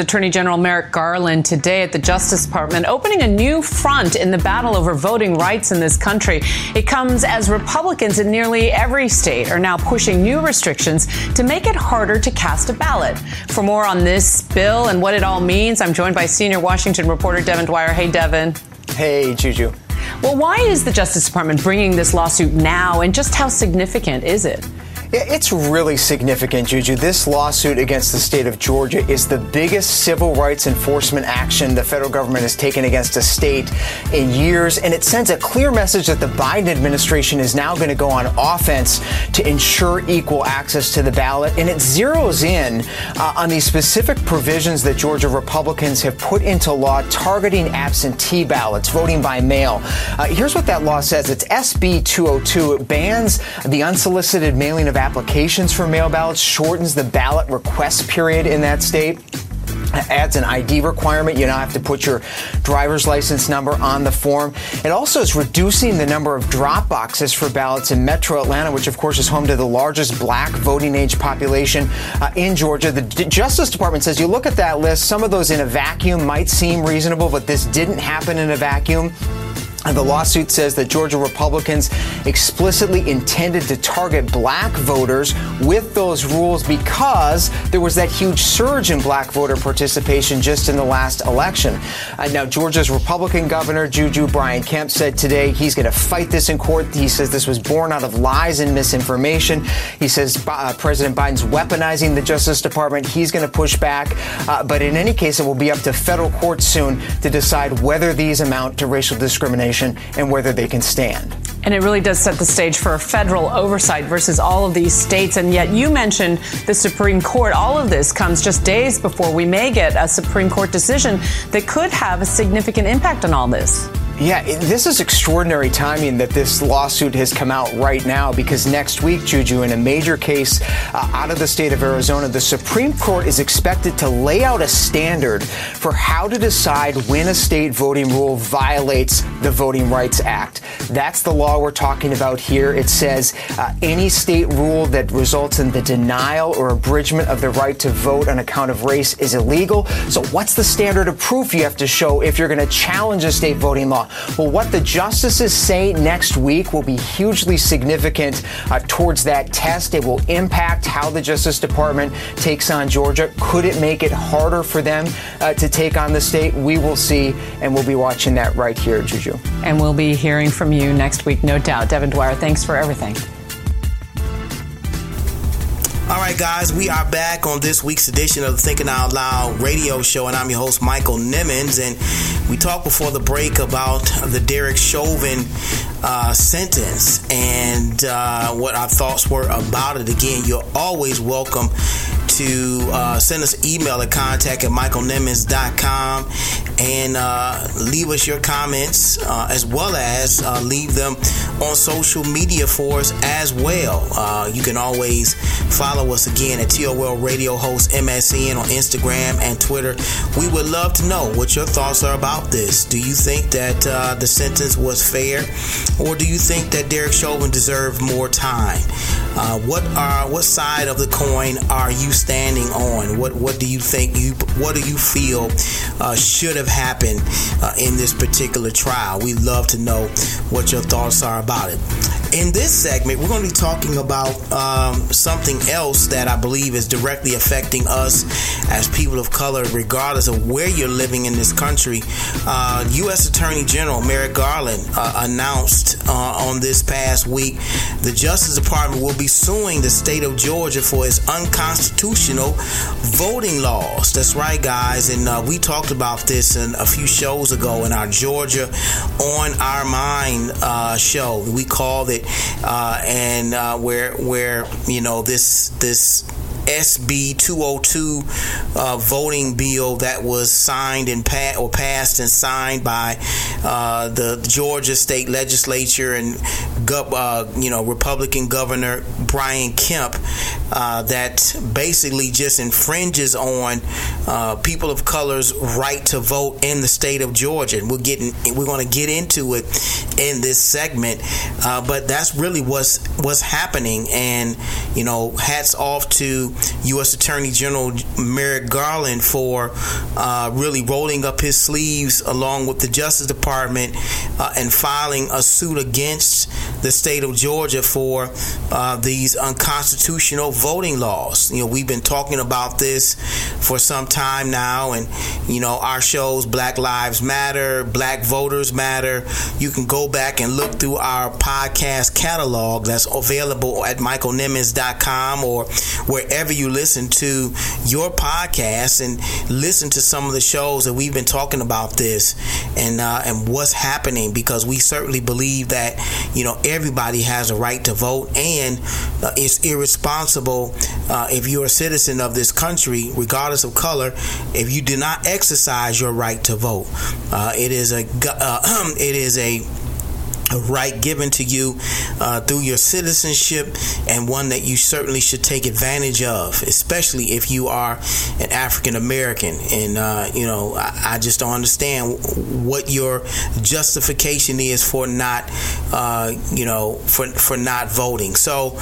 Attorney General Merrick Garland today at the Justice Department, opening a new front in the battle over voting rights in this country. It comes as Republicans in nearly every state are now pushing new restrictions to make it harder to cast a ballot. For more on this bill and what it all means, I'm joined by senior Washington reporter Devin Dwyer. Hey, Devin. Hey, Juju. Well, why is the Justice Department bringing this lawsuit now, and just how significant is it? It's really significant, Juju. This lawsuit against the state of Georgia is the biggest civil rights enforcement action the federal government has taken against a state in years, and it sends a clear message that the Biden administration is now going to go on offense to ensure equal access to the ballot, and it zeroes in uh, on these specific provisions that Georgia Republicans have put into law targeting absentee ballots, voting by mail. Uh, here's what that law says. It's S B two oh two. It bans the unsolicited mailing of applications for mail ballots, shortens the ballot request period in that state, adds an I D requirement. You now have to put your driver's license number on the form. It also is reducing the number of drop boxes for ballots in metro Atlanta, which, of course, is home to the largest black voting age population uh, in Georgia. The D- Justice Department says you look at that list, some of those in a vacuum might seem reasonable, but this didn't happen in a vacuum. The lawsuit says that Georgia Republicans explicitly intended to target black voters with those rules because there was that huge surge in black voter participation just in the last election. Uh, now, Georgia's Republican governor, Juju, Brian Kemp, said today he's going to fight this in court. He says this was born out of lies and misinformation. He says uh, President Biden's weaponizing the Justice Department. He's going to push back. Uh, but in any case, it will be up to federal courts soon to decide whether these amount to racial discrimination and whether they can stand. And it really does set the stage for federal oversight versus all of these states. And yet you mentioned the Supreme Court. All of this comes just days before we may get a Supreme Court decision that could have a significant impact on all this. Yeah, this is extraordinary timing that this lawsuit has come out right now, because next week, Juju, in a major case uh, out of the state of Arizona, the Supreme Court is expected to lay out a standard for how to decide when a state voting rule violates the Voting Rights Act. That's the law we're talking about here. It says uh, any state rule that results in the denial or abridgment of the right to vote on account of race is illegal. So what's the standard of proof you have to show if you're going to challenge a state voting law? Well, what the justices say next week will be hugely significant uh, towards that test. It will impact how the Justice Department takes on Georgia. Could it make it harder for them uh, to take on the state? We will see, and we'll be watching that right here, Juju. And we'll be hearing from you next week, no doubt. Devin Dwyer, thanks for everything. All right. right, guys, we are back on this week's edition of the Thinking Out Loud radio show, and I'm your host, Michael Nimmons, and we talked before the break about the Derek Chauvin uh, sentence and uh, what our thoughts were about it. Again, you're always welcome to uh, send us email at contact at michael nimmons dot com and uh, leave us your comments uh, as well as uh, leave them on social media for us as well. Uh, you can always follow us again at T O L Radio Host M S N on Instagram and Twitter. We would love to know what your thoughts are about this. Do you think that uh, the sentence was fair, or do you think that Derek Chauvin deserved more time? Uh, what are what side of the coin are you standing on? What what do you think you what do you feel uh, should have happened uh, in this particular trial? We'd love to know what your thoughts are about it. In this segment, we're going to be talking about um, something else that I believe is directly affecting us as people of color, regardless of where you're living in this country. Uh, U S Attorney General Merrick Garland uh, announced uh, on this past week the Justice Department will be suing the state of Georgia for its unconstitutional voting laws. That's right, guys, and uh, we talked about this in a few shows ago in our Georgia On Our Mind uh, show. We called it Uh, and uh, where where you know this this S B two oh two uh, voting bill that was signed and pa- or passed and signed by uh, the Georgia state legislature and gov- uh, you know Republican Governor Brian Kemp uh, that basically just infringes on uh, people of color's right to vote in the state of Georgia. And we're getting we're going to get into it in this segment, uh, but that's really what's what's happening. And you know, hats off to U S Attorney General Merrick Garland for uh, really rolling up his sleeves along with the Justice Department uh, and filing a suit against the state of Georgia for uh, these unconstitutional voting laws. You know, we've been talking about this for some time now, and you know, our shows, Black Lives Matter, Black Voters Matter. You can go back and look through our podcast catalog that's available at michael nimmons dot com or wherever you listen to your podcast, and listen to some of the shows that we've been talking about this and uh, and what's happening, because we certainly believe that, you know, everybody has a right to vote, and uh, it's irresponsible uh, if you're a citizen of this country, regardless of color, if you do not exercise your right to vote. Uh, it is a uh, it is a A right given to you uh, through your citizenship, and one that you certainly should take advantage of, especially if you are an African American. And uh, you know, I, I just don't understand what your justification is for not, uh, you know, for for not voting. So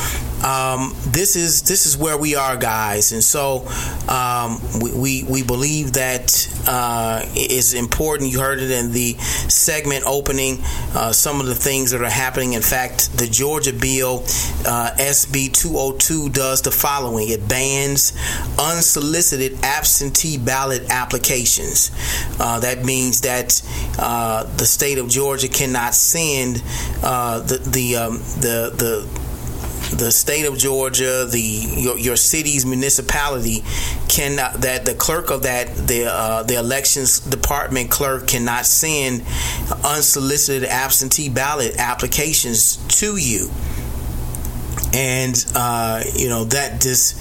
um, this is this is where we are, guys. And so um, we, we we believe that uh, it's important. You heard it in the segment opening. Uh, some of the things that are happening. In fact, the Georgia bill uh, S B two oh two does the following. It bans unsolicited absentee ballot applications. Uh, that means that uh, the state of Georgia cannot send uh, the the um, the the The state of Georgia, the your, your city's municipality cannot. That the clerk of that the uh, the elections department clerk cannot send unsolicited absentee ballot applications to you, and uh, you know that just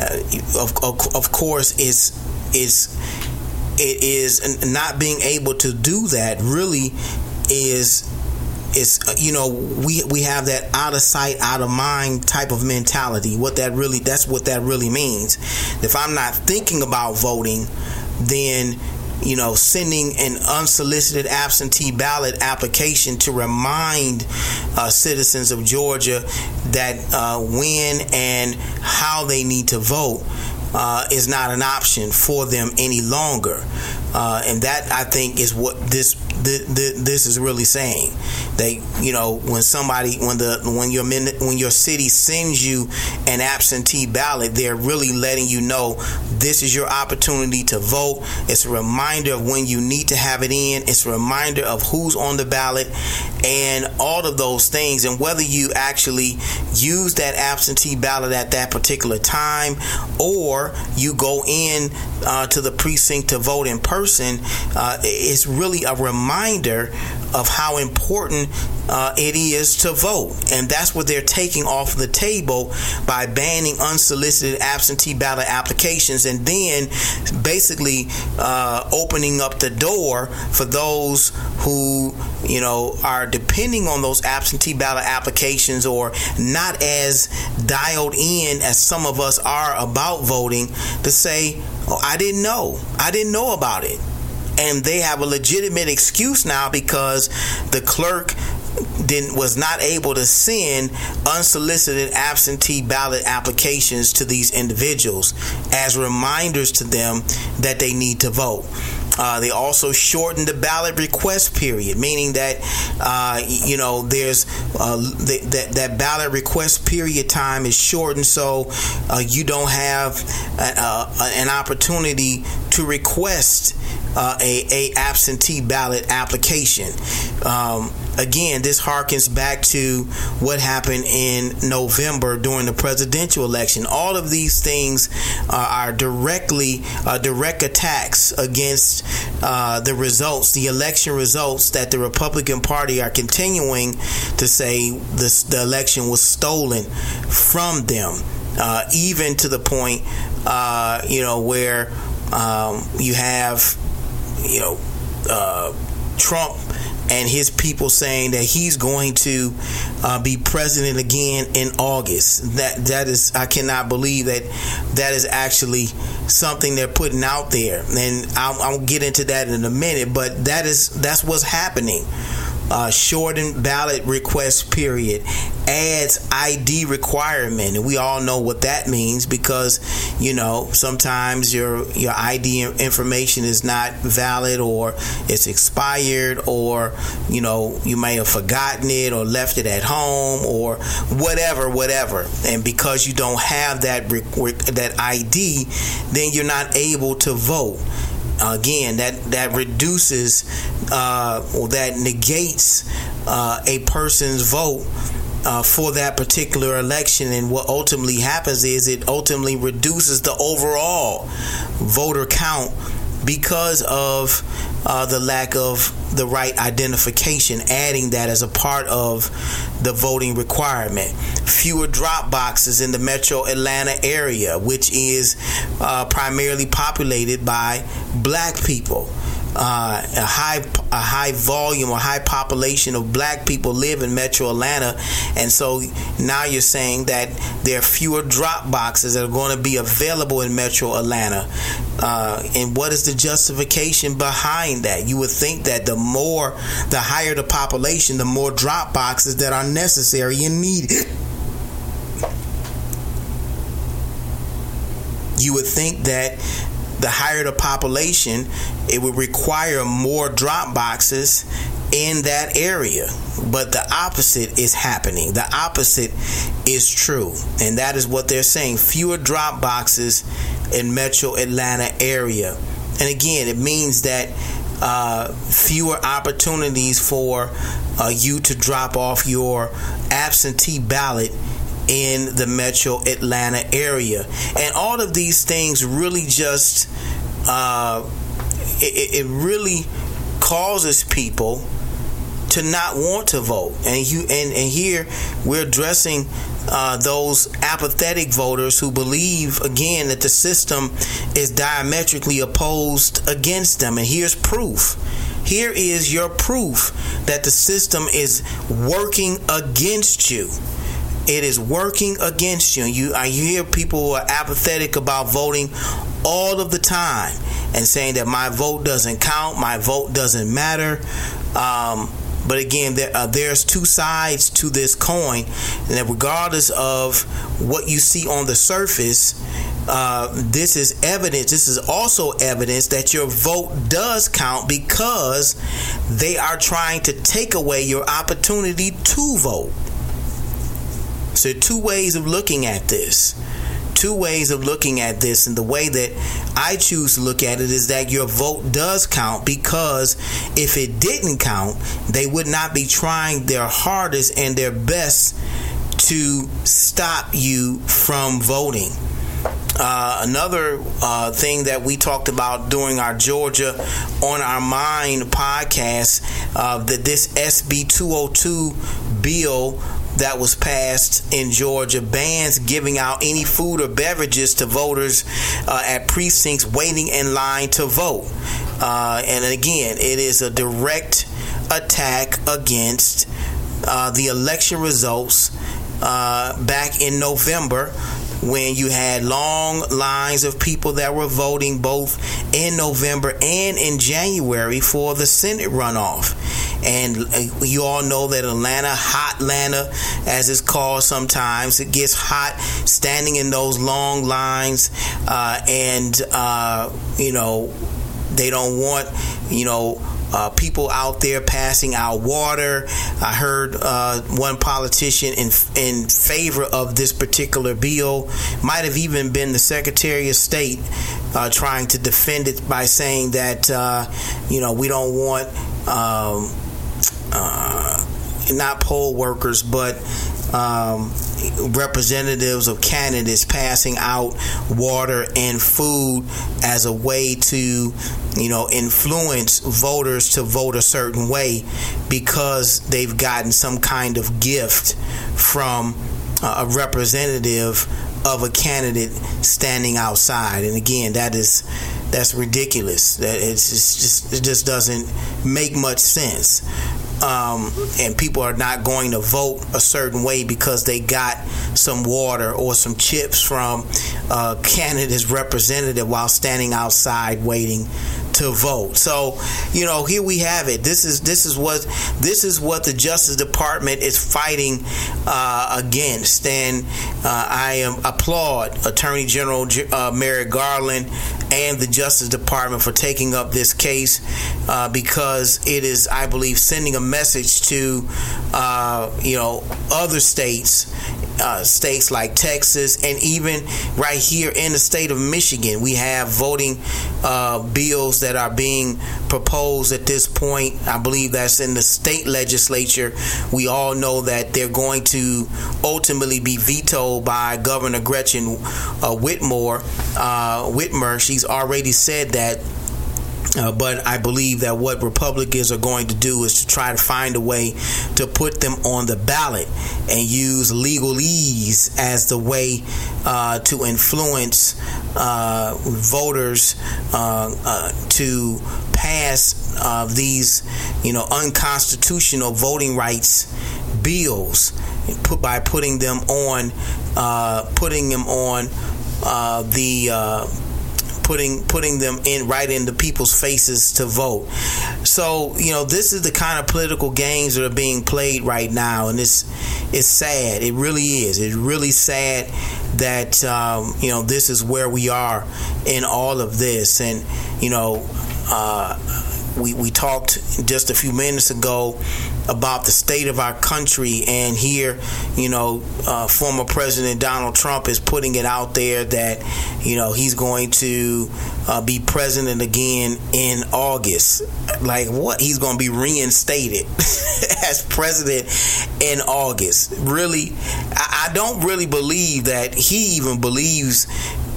uh, of, of of course is is it is not being able to do that really is. It's, you know, we we have that out of sight, out of mind type of mentality. What that really, that's what that really means. If I'm not thinking about voting, then, you know, sending an unsolicited absentee ballot application to remind uh, citizens of Georgia that uh, when and how they need to vote uh, is not an option for them any longer. Uh, and that, I think, is what this th- th- this is really saying. They, you know, when somebody, when the when your min- when your city sends you an absentee ballot, they're really letting you know this is your opportunity to vote. It's a reminder of when you need to have it in. It's a reminder of who's on the ballot, and all of those things, and whether you actually use that absentee ballot at that particular time, or you go in uh, to the precinct to vote in person. Person, uh, it's really a reminder of how important uh, it is to vote, and that's what they're taking off the table by banning unsolicited absentee ballot applications, and then basically uh, opening up the door for those who, you know, are depending on those absentee ballot applications or not as dialed in as some of us are about voting to say, oh, I didn't know. I didn't know about it. And they have a legitimate excuse now because the clerk didn't was not able to send unsolicited absentee ballot applications to these individuals as reminders to them that they need to vote. Uh, they also shortened the ballot request period, meaning that uh, you know there's uh, th- that that ballot request period time is shortened, so uh, you don't have a, a, an opportunity to request uh, a, a absentee ballot application. Um, again, this harkens back to what happened in November during the presidential election. All of these things uh, are directly uh, direct attacks against. Uh, the results, the election results that the Republican Party are continuing to say this, the election was stolen from them, uh, even to the point, uh, you know, where um, you have, you know, uh, Trump and his people saying that he's going to uh, be president again in August. That that is, I cannot believe that that is actually something they're putting out there. And I'll, I'll get into that in a minute. But that is that's what's happening. Uh, shortened ballot request period adds I D requirement, and we all know what that means because you know sometimes your your I D information is not valid or it's expired, or you know you may have forgotten it or left it at home or whatever, whatever. And because you don't have that that I D, then you're not able to vote. Again, that that reduces uh, or that negates uh, a person's vote uh, for that particular election, and what ultimately happens is it ultimately reduces the overall voter count because of uh, the lack of the right identification, adding that as a part of the voting requirement. Fewer drop boxes in the metro Atlanta area, which is uh, primarily populated by black people. Uh, a high a high volume or high population of black people live in metro Atlanta, and so now you're saying that there are fewer drop boxes that are going to be available in metro Atlanta. Uh, and what is the justification behind that? You would think that the more, the higher the population, the more drop boxes that are necessary and needed. You would think that the higher the population, it would require more drop boxes in that area. But the opposite is happening. The opposite is true. And that is what they're saying. Fewer drop boxes in metro Atlanta area. And again, it means that uh, fewer opportunities for uh, you to drop off your absentee ballot in the metro Atlanta area. And all of these things really just uh, it, it really causes people to not want to vote. And you and, and here we're addressing uh, those apathetic voters who believe again that the system is diametrically opposed against them. And here's proof. Here is your proof that the system is working against you. It is working against you. You, I hear people who are apathetic about voting all of the time and saying that my vote doesn't count, my vote doesn't matter. Um, but again, there, uh, there's two sides to this coin, and that regardless of what you see on the surface, Uh, this is evidence. This is also evidence that your vote does count, because they are trying to take away your opportunity to vote. So two ways of looking at this. Two ways of looking at this, and the way that I choose to look at it is that your vote does count, because if it didn't count, they would not be trying their hardest and their best to stop you from voting. Uh, another uh, thing that we talked about during our Georgia On Our Mind podcast, uh, that this S B two oh two bill that was passed in Georgia bans giving out any food or beverages to voters uh, at precincts waiting in line to vote. Uh, and again, it is a direct attack against uh, the election results uh, back in November, when you had long lines of people that were voting both in November and in January for the Senate runoff. And you all know that Atlanta, hot Atlanta, as it's called sometimes, it gets hot standing in those long lines. Uh, and, uh, you know, they don't want, you know, Uh, people out there passing out water. I heard uh, one politician in in favor of this particular bill, might have even been the Secretary of State, uh, trying to defend it by saying that uh, you know we don't want um, uh, not poll workers, but Um, representatives of candidates passing out water and food as a way to, you know, influence voters to vote a certain way because they've gotten some kind of gift from uh, a representative of a candidate standing outside. And again, that is that's ridiculous. That it's just it just doesn't make much sense. Um, and people are not going to vote a certain way because they got some water or some chips from a candidate's representative while standing outside waiting to vote. So, you know, here we have it. This is this is what this is what the Justice Department is fighting uh, against. And uh, I am applaud Attorney General uh, Merrick Garland and the Justice Department for taking up this case uh, because it is, I believe, sending a message to uh, you know other states, uh, states like Texas, and even right here in the state of Michigan, we have voting uh, bills that are being proposed at this point. I believe that's in the state legislature. We all know that they're going to ultimately be vetoed by Governor Gretchen uh, Whitmore, uh, Whitmer. She's already said that, uh, but I believe that what Republicans are going to do is to try to find a way to put them on the ballot and use legalese as the way uh, to influence uh, voters uh, uh, to pass uh, these, you know, unconstitutional voting rights bills put by putting them on, uh, putting them on uh, the. Uh, Putting putting them in right in the people's faces to vote. So, you know, this is the kind of political games that are being played right now, and it's it's sad. It really is. It's really sad that um, you know this is where we are in all of this, and you know. Uh, We we talked just a few minutes ago about the state of our country, and here, you know, uh, former President Donald Trump is putting it out there that, you know, he's going to uh, be president again in August. Like, what? He's going to be reinstated as president in August. Really, I, I don't really believe that he even believes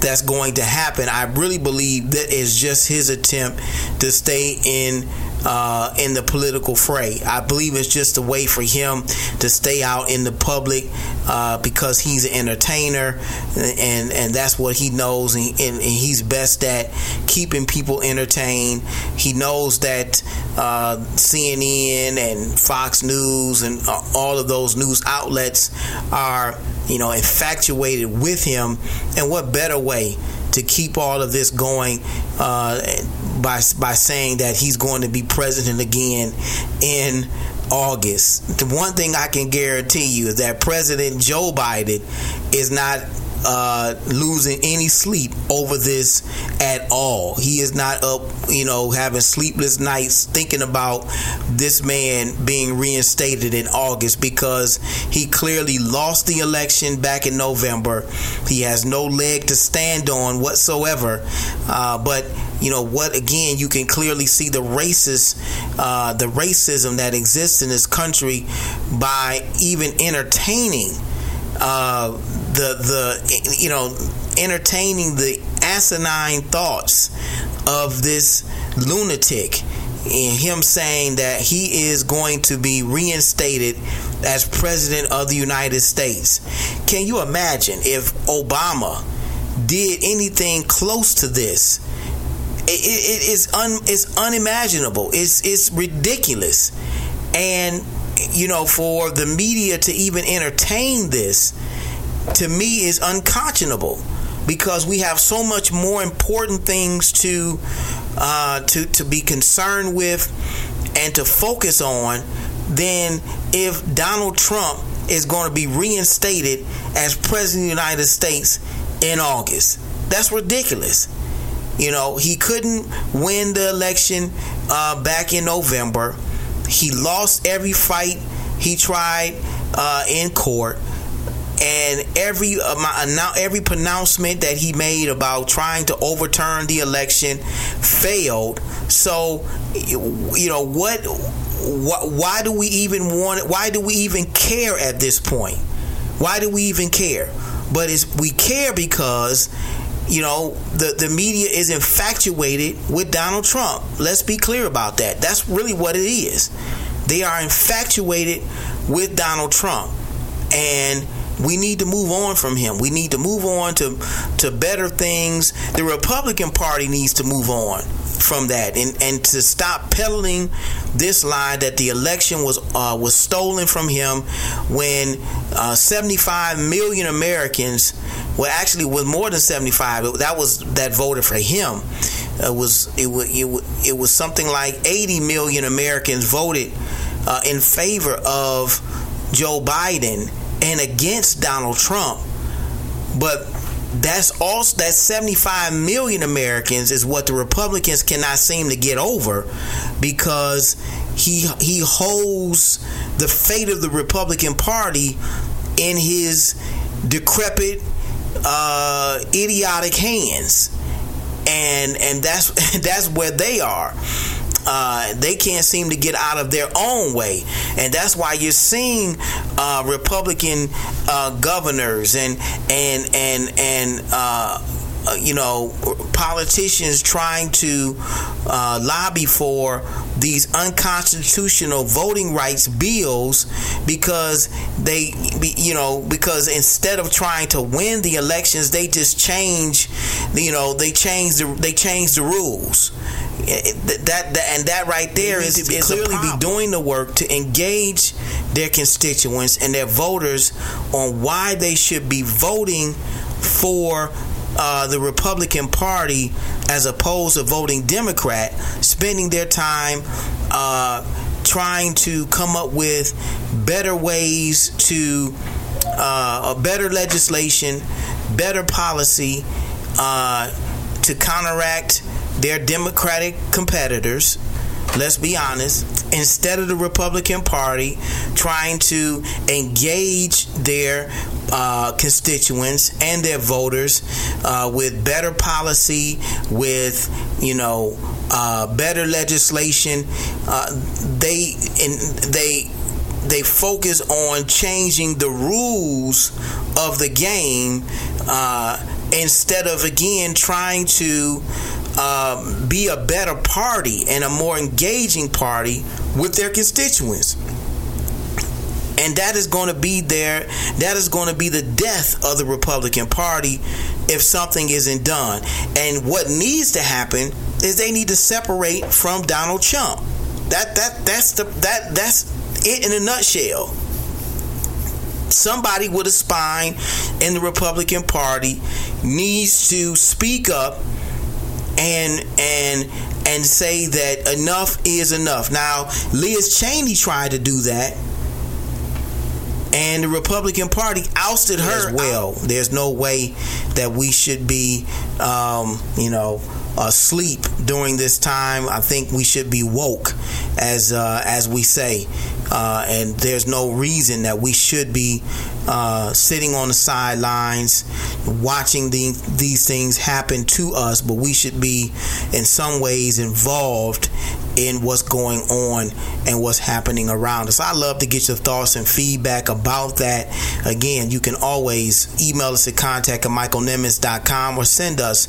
that's going to happen. I really believe that is just his attempt to stay in uh, in the political fray. I believe it's just a way for him to stay out in the public uh, because he's an entertainer, and and that's what he knows, and, and, and he's best at keeping people entertained. He knows that uh, C N N and Fox News and uh, all of those news outlets are, you know, infatuated with him, and what better way to keep all of this going uh, by by saying that he's going to be president again in August? The one thing I can guarantee you is that President Joe Biden is not uh, losing any sleep over this at all. He is not up, you know, having sleepless nights thinking about this man being reinstated in August, because he clearly lost the election back in November. He has no leg to stand on whatsoever. Uh, but you know what? Again, you can clearly see the racist, uh, the racism that exists in this country by even entertaining uh, the the you know entertaining the asinine thoughts of this lunatic, and him saying that he is going to be reinstated as president of the United States. Can you imagine if Obama did anything close to this? It, it, it is un, it's unimaginable. It's it's ridiculous, and you know, for the media to even entertain this, to me, is unconscionable, because we have so much more important things to uh, to to be concerned with and to focus on than if Donald Trump is going to be reinstated as president of the United States in August. That's ridiculous. You know, he couldn't win the election uh, back in November. He lost every fight he tried uh, in court, and every uh, every pronouncement that he made about trying to overturn the election failed. So, you know, what? Wh- why do we even want? Why do we even care at this point? Why do we even care? But it's, we care because, you know, the, the media is infatuated with Donald Trump. Let's be clear about that. That's really what it is. They are infatuated with Donald Trump. And we need to move on from him. We need to move on to, to better things. The Republican Party needs to move on from that, and, and to stop peddling this lie that the election was uh, was stolen from him, when uh, seventy-five million Americans, well, actually, with more than seventy-five, that was that voted for him. It was it was, it was, it was something like eighty million Americans voted uh, in favor of Joe Biden and against Donald Trump. But that's also, that seventy-five million Americans is what the Republicans cannot seem to get over, because he he holds the fate of the Republican Party in his decrepit, uh, idiotic hands, and and that's that's where they are. Uh, they can't seem to get out of their own way, and that's why you're seeing uh, Republican uh, governors and and and and uh, you know, politicians trying to uh, lobby for these unconstitutional voting rights bills, because they, you know, because instead of trying to win the elections, they just change, you know, they change the they change the rules. That, that and that right there is, is clearly be doing the work to engage their constituents and their voters on why they should be voting for uh, the Republican Party as opposed to voting Democrat, spending their time uh, trying to come up with better ways to uh, a better legislation, better policy uh, to counteract their Democratic competitors. Let's be honest. Instead of the Republican Party trying to engage their uh, constituents and their voters uh, with better policy, with, you know, uh, better legislation, uh, they and they they focus on changing the rules of the game uh, instead of, again, trying to Uh, be a better party and a more engaging party with their constituents. And that is going to be their, that is going to be the death of the Republican Party if something isn't done. And what needs to happen is they need to separate from Donald Trump. That that that's the that that's it in a nutshell. Somebody with a spine in the Republican Party needs to speak up and and and say that enough is enough. Now, Liz Cheney tried to do that, and the Republican Party ousted her as well. There's no way that we should be, um, you know, asleep during this time. I think we should be woke, as uh, as we say, uh, and there's no reason that we should be uh, sitting on the sidelines watching the, these things happen to us. But we should be, in some ways, involved in what's going on and what's happening around us. I love to get your thoughts and feedback about that. Again, you can always email us at contact at michael nemes dot com or send us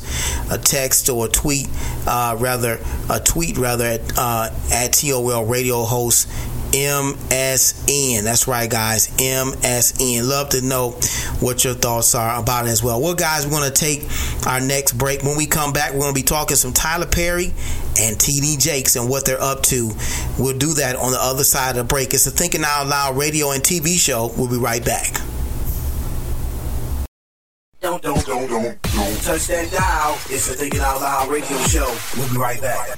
a text or a tweet, uh, rather, a tweet rather at, uh, at T O L Radio Host M S N. That's right, guys, M S N. Love to know what your thoughts are about it as well. Well, guys, we're going to take our next break. When we come back, we're going to be talking some Tyler Perry and T D Jakes and what they're up to. We'll do that on the other side of the break. It's the Thinking Out Loud radio and T V show. We'll be right back. Don't, don't, don't, don't, don't touch that dial. It's the Thinking Out Loud radio show. We'll be right back.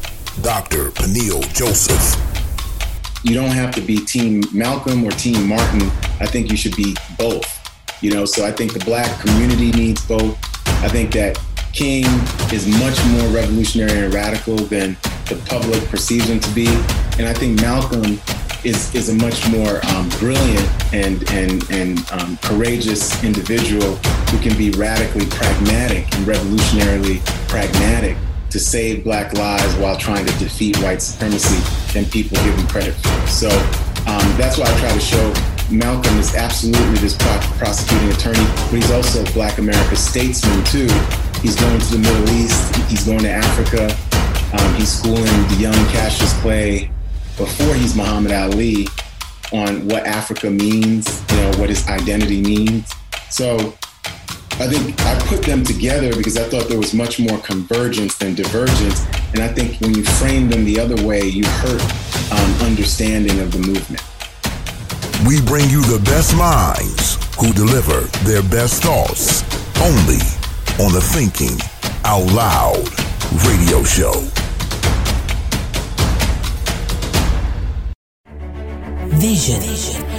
Doctor Peniel Joseph. You don't have to be Team Malcolm or Team Martin. I think you should be both. You know, so I think the black community needs both. I think that King is much more revolutionary and radical than the public perceives him to be. And I think Malcolm is, is a much more um, brilliant and, and, and um, courageous individual who can be radically pragmatic and revolutionarily pragmatic to save black lives while trying to defeat white supremacy than people give him credit for. So um, that's why I try to show Malcolm is absolutely this prosecuting attorney, but he's also a black America's statesman too. He's going to the Middle East, he's going to Africa, um, he's schooling the young Cassius Clay before he's Muhammad Ali on what Africa means, you know, what his identity means. So I think I put them together because I thought there was much more convergence than divergence. And I think when you frame them the other way, you hurt um, understanding of the movement. We bring you the best minds who deliver their best thoughts only on the Thinking Out Loud radio show. Vision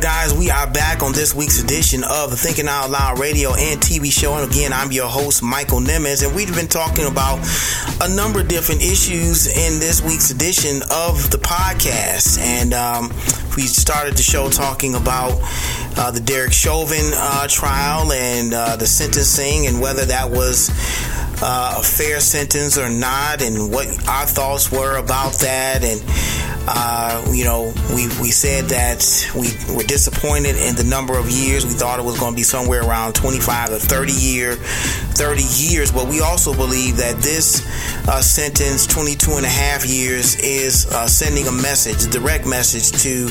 Guys, we are back on this week's edition of the Thinking Out Loud radio and T V show. And again, I'm your host, Michael Nemes, and we've been talking about a number of different issues in this week's edition of the podcast. And um, we started the show talking about uh, the Derek Chauvin uh, trial and uh, the sentencing and whether that was uh, a fair sentence or not, and what our thoughts were about that. And Uh, you know, we, we said that we were disappointed in the number of years. We thought it was going to be somewhere around twenty-five or thirty years, but we also believe that this uh, sentence, twenty-two and a half years, is uh, sending a message, a direct message to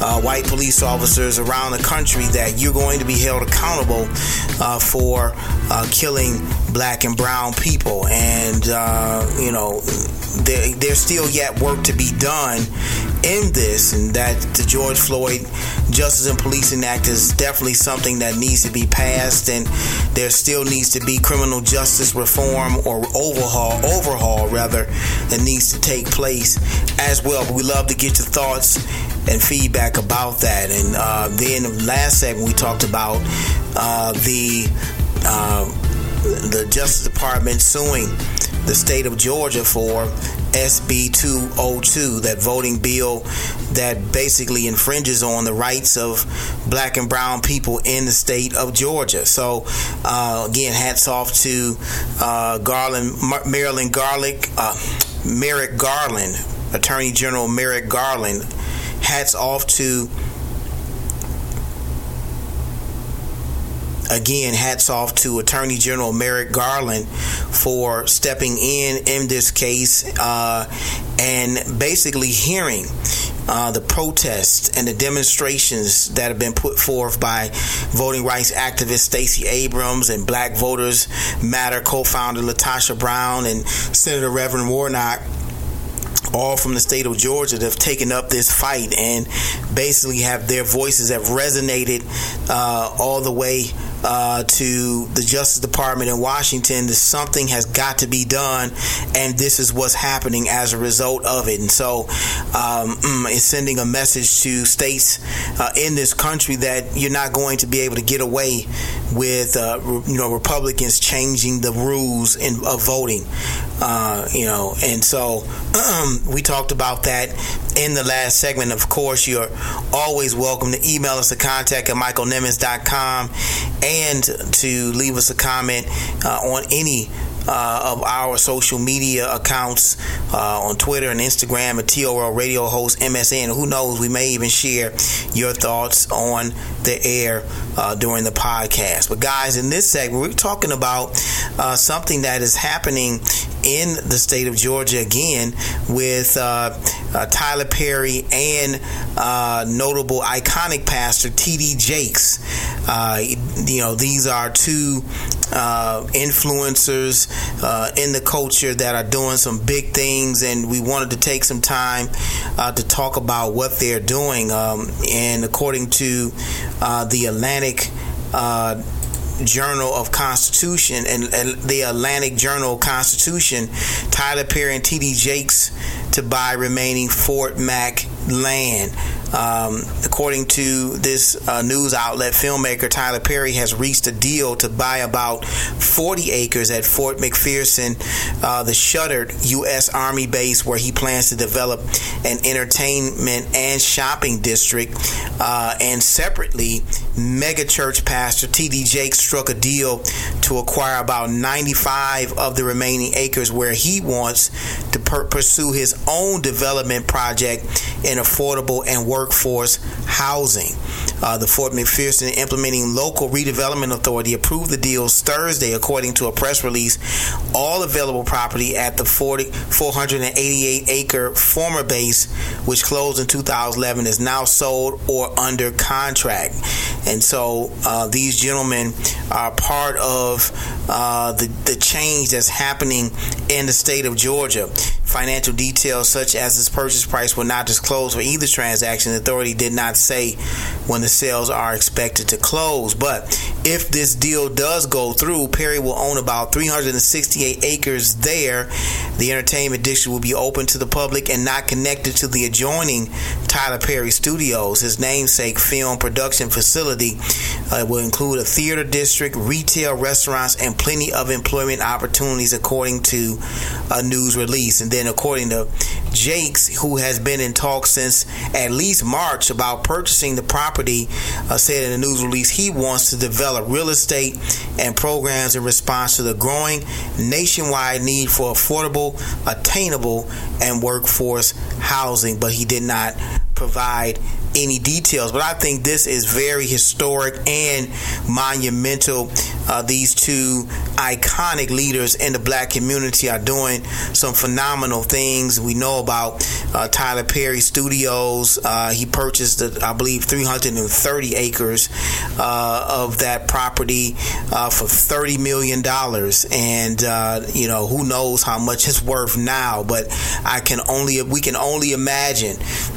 uh, white police officers around the country that you're going to be held accountable uh, for uh, killing black and brown people, and uh, you know, there, there's still yet work to be done in this, and that the George Floyd Justice and Policing Act is definitely something that needs to be passed, and there still needs to be criminal justice reform or overhaul, overhaul rather, that needs to take place as well. But we love to get your thoughts and feedback about that. And uh, then the last segment we talked about uh, the uh, the Justice Department suing the state of Georgia for S B two oh two, that voting bill that basically infringes on the rights of black and brown people in the state of Georgia. So, uh, again, hats off to uh, Garland, Maryland Garlic, uh, Merrick Garland, Attorney General Merrick Garland. Hats off to, again, hats off to Attorney General Merrick Garland for stepping in in this case uh, and basically hearing uh, the protests and the demonstrations that have been put forth by voting rights activists Stacey Abrams and Black Voters Matter co-founder Latasha Brown and Senator Reverend Warnock, all from the state of Georgia, that have taken up this fight and basically have their voices have resonated uh, all the way uh, to the Justice Department in Washington, that something has got to be done, and this is what's happening as a result of it. And so um, it's sending a message to states uh, in this country that you're not going to be able to get away with uh, you know, Republicans changing the rules in, of voting. Uh, you know, and so um, we talked about that in the last segment. Of course, you're always welcome to email us at contact at michael nemens dot com and to leave us a comment uh, on any uh, of our social media accounts uh, on Twitter and Instagram at T O L Radio Host M S N. Who knows, we may even share your thoughts on the air uh, during the podcast. But guys, in this segment, we're talking about uh, something that is happening in the state of Georgia again with uh, uh, Tyler Perry and uh, notable iconic pastor T D Jakes. Uh, you know, these are two uh, influencers uh, in the culture that are doing some big things, and we wanted to take some time uh, to talk about what they're doing. Um, and according to uh, the Atlantic uh, Journal of Constitution and, and the Atlantic Journal Constitution, Tyler Perry and T D Jakes to buy remaining Fort Mac land. Um, according to this uh, news outlet, filmmaker Tyler Perry has reached a deal to buy about forty acres at Fort McPherson, uh, the shuttered U S Army base where he plans to develop an entertainment and shopping district. Uh, and separately, megachurch pastor T D Jakes struck a deal to acquire about ninety-five of the remaining acres where he wants to per- pursue his own development project in affordable and work workforce housing. Uh, the Fort McPherson Implementing Local Redevelopment Authority approved the deals Thursday, according to a press release. All available property at the four hundred eighty-eight acre former base, which closed in two thousand eleven, is now sold or under contract. And so uh, these gentlemen are part of uh, the, the change that's happening in the state of Georgia. Financial details such as this purchase price were not disclosed for either transaction. The authority did not say when the sales are expected to close. But if this deal does go through, Perry will own about three hundred sixty-eight acres there. The entertainment district will be open to the public and not connected to the adjoining Tyler Perry Studios, his namesake film production facility. Uh, it will include a theater district, retail, restaurants, and plenty of employment opportunities, according to a news release. And then, according to Jakes, who has been in talks since at least March about purchasing the property, uh, said in a news release he wants to develop real estate and programs in response to the growing nationwide need for affordable, attainable, and workforce housing. But he did not provide any details. But I think this is very historic and monumental. Uh, these two iconic leaders in the black community are doing some phenomenal things. We know about uh, Tyler Perry Studios. Uh, he purchased, uh, I believe, three hundred thirty acres uh, of that property uh, for thirty million dollars. And, uh, you know, who knows how much it's worth now, but I can only, we can only imagine.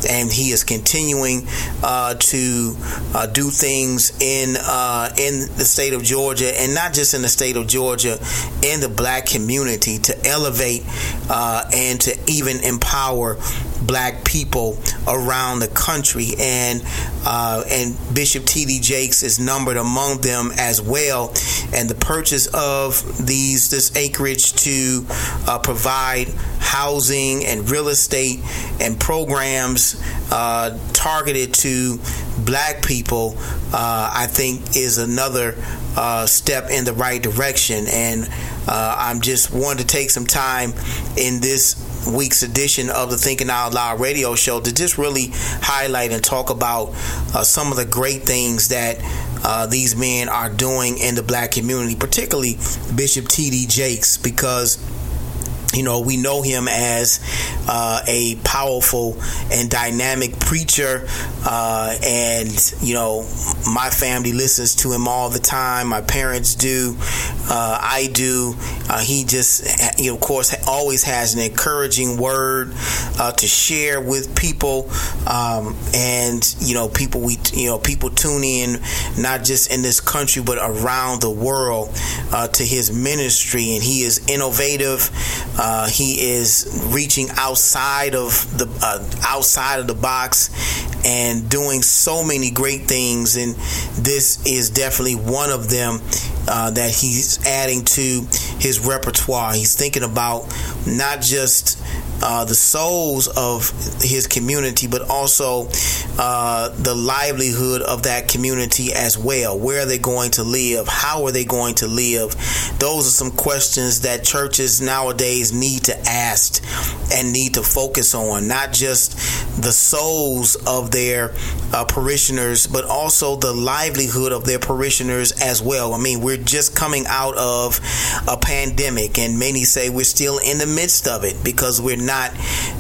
And he is continuing uh, to uh, do things in uh, in the state of Georgia, and not just in the state of Georgia, in the black community, to elevate uh, and to even empower black people around the country. And uh, and Bishop T D Jakes is numbered among them as well. And the purchase of these this acreage to uh, provide housing and real estate and programs uh, targeted to black people, uh, I think, is another uh, step in the right direction. And uh, I'm just wanting to take some time in this week's edition of the Thinking Out Loud radio show to just really highlight and talk about uh, some of the great things that uh, these men are doing in the black community, particularly Bishop T D Jakes, because you know, we know him as uh, a powerful and dynamic preacher, uh, and, you know, my family listens to him all the time. My parents do. Uh, I do. Uh, he just, you know, of course, always has an encouraging word uh, to share with people. Um, and, you know, people we, you know, people tune in, not just in this country, but around the world uh, to his ministry. And he is innovative. Uh, Uh, he is reaching outside of the uh, outside of the box and doing so many great things, and this is definitely one of them uh, that he's adding to his repertoire. He's thinking about not just Uh, the souls of his community, but also uh, the livelihood of that community as well. Where are they going to live? How are they going to live? Those are some questions that churches nowadays need to ask and need to focus on, not just the souls of their uh, parishioners, but also the livelihood of their parishioners as well. I mean, we're just coming out of a pandemic, and many say we're still in the midst of it because we're not Not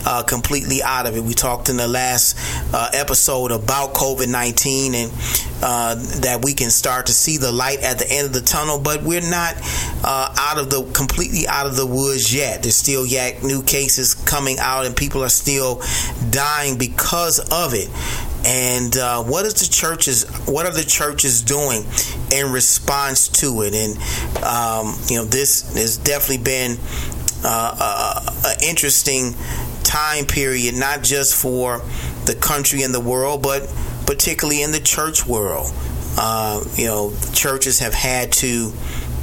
uh, completely out of it. We talked in the last uh, episode about COVID nineteen and uh, that we can start to see the light at the end of the tunnel, but we're not uh, out of the completely out of the woods yet. There's still yet new cases coming out, and people are still dying because of it. And uh, what is the churches? What are the churches doing in response to it? And um, you know, this has definitely been Uh, an interesting time period, not just for the country and the world, but particularly in the church world. Uh, you know, churches have had to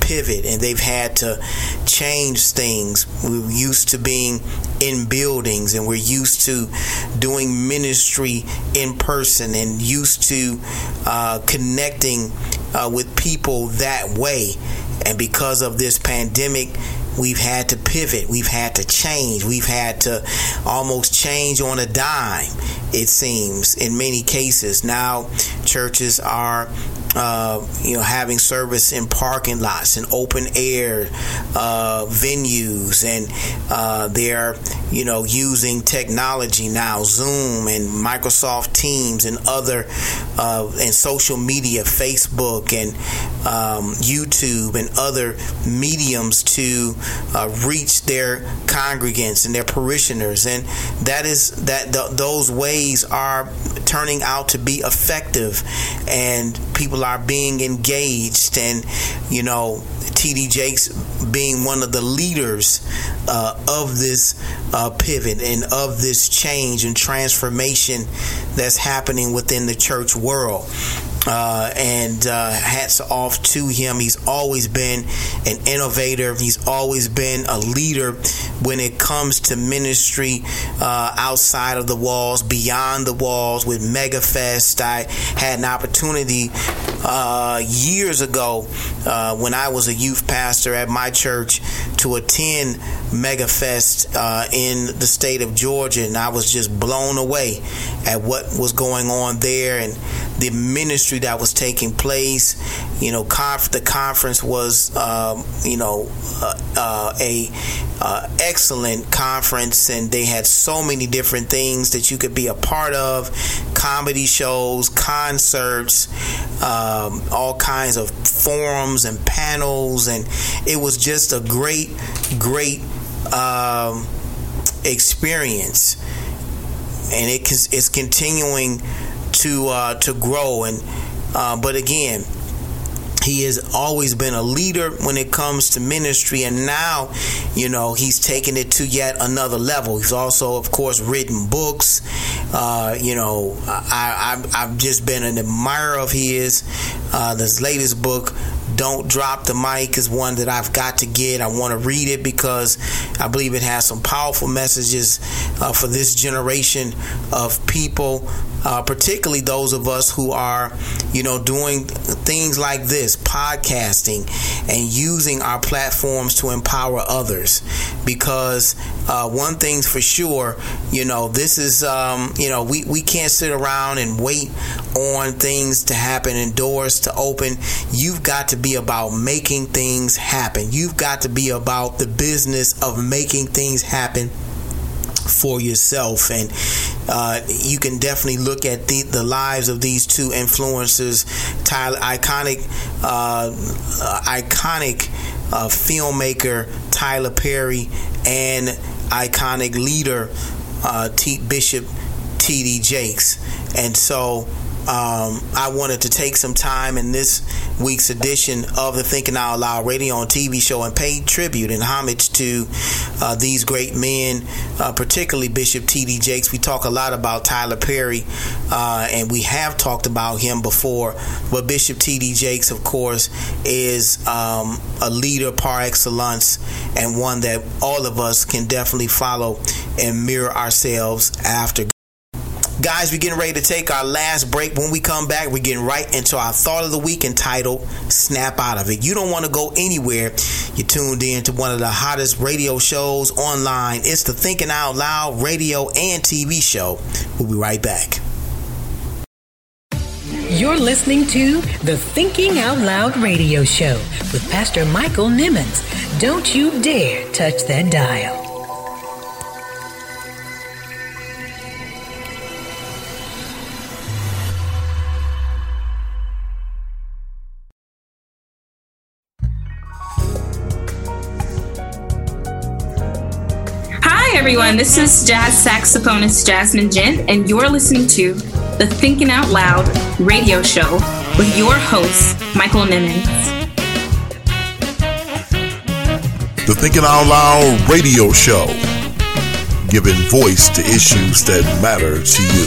pivot, and they've had to change things. We're used to being in buildings, and we're used to doing ministry in person, and used to uh, connecting uh, with people that way. And because of this pandemic, we've had to pivot. We've had to change. We've had to almost change on a dime, it seems, in many cases. Now, churches are Uh, you know, having service in parking lots and open air uh, venues, and uh, they're, you know, using technology now, Zoom and Microsoft Teams and other uh, and social media, Facebook and um, YouTube and other mediums to uh, reach their congregants and their parishioners, and that is that th- those ways are turning out to be effective, and people are being engaged. And you know, T D Jakes being one of the leaders uh, of this uh, pivot and of this change and transformation that's happening within the church world. Uh, and uh, hats off to him. He's always been an innovator. He's always been a leader when it comes to ministry uh, outside of the walls, beyond the walls, with MegaFest. I had an opportunity uh, years ago uh, when I was a youth pastor at my church to attend MegaFest uh, in the state of Georgia, and I was just blown away at what was going on there, and the ministry that was taking place. You know, conf- the conference was, um, you know, uh, uh, a uh, excellent conference, and they had so many different things that you could be a part of: comedy shows, concerts, um, all kinds of forums and panels, and it was just a great, great um, experience, and it c- it's continuing to uh, to grow. And uh, but again, he has always been a leader when it comes to ministry, and now, you know, he's taken it to yet another level. He's also, of course, written books. Uh, you know, I, I, I've just been an admirer of his. Uh, this latest book, Don't Drop the Mic, is one that I've got to get. I want to read it because I believe it has some powerful messages uh, for this generation of people, uh, particularly those of us who are, you know, doing things like this, podcasting, and using our platforms to empower others. Because uh, one thing's for sure, you know, this is, um, you know, we, we can't sit around and wait on things to happen and doors to open. You've got to be about making things happen. You've got to be about the business of making things happen for yourself. And uh, you can definitely look at the, the lives of these two influencers, Tyler, iconic, uh, iconic uh, filmmaker Tyler Perry, and iconic leader uh, T- Bishop T D Jakes. And so Um, I wanted to take some time in this week's edition of the Thinking Out Loud Radio and T V show and pay tribute and homage to uh, these great men, uh, particularly Bishop T D Jakes. We talk a lot about Tyler Perry, uh, and we have talked about him before, but Bishop T D Jakes, of course, is um, a leader par excellence, and one that all of us can definitely follow and mirror ourselves after. Guys, we're getting ready to take our last break. When we come back, we're getting right into our thought of the week entitled Snap Out of It. You don't want to go anywhere. You're tuned in to one of the hottest radio shows online. It's the Thinking Out Loud radio and T V show. We'll be right back. You're listening to the Thinking Out Loud radio show with Pastor Michael Nimmons. Don't you dare touch that dial. Everyone, this is jazz saxophonist Jasmine Gent, and you're listening to the Thinking Out Loud radio show with your host, Michael Nimmons. The Thinking Out Loud radio show, giving voice to issues that matter to you.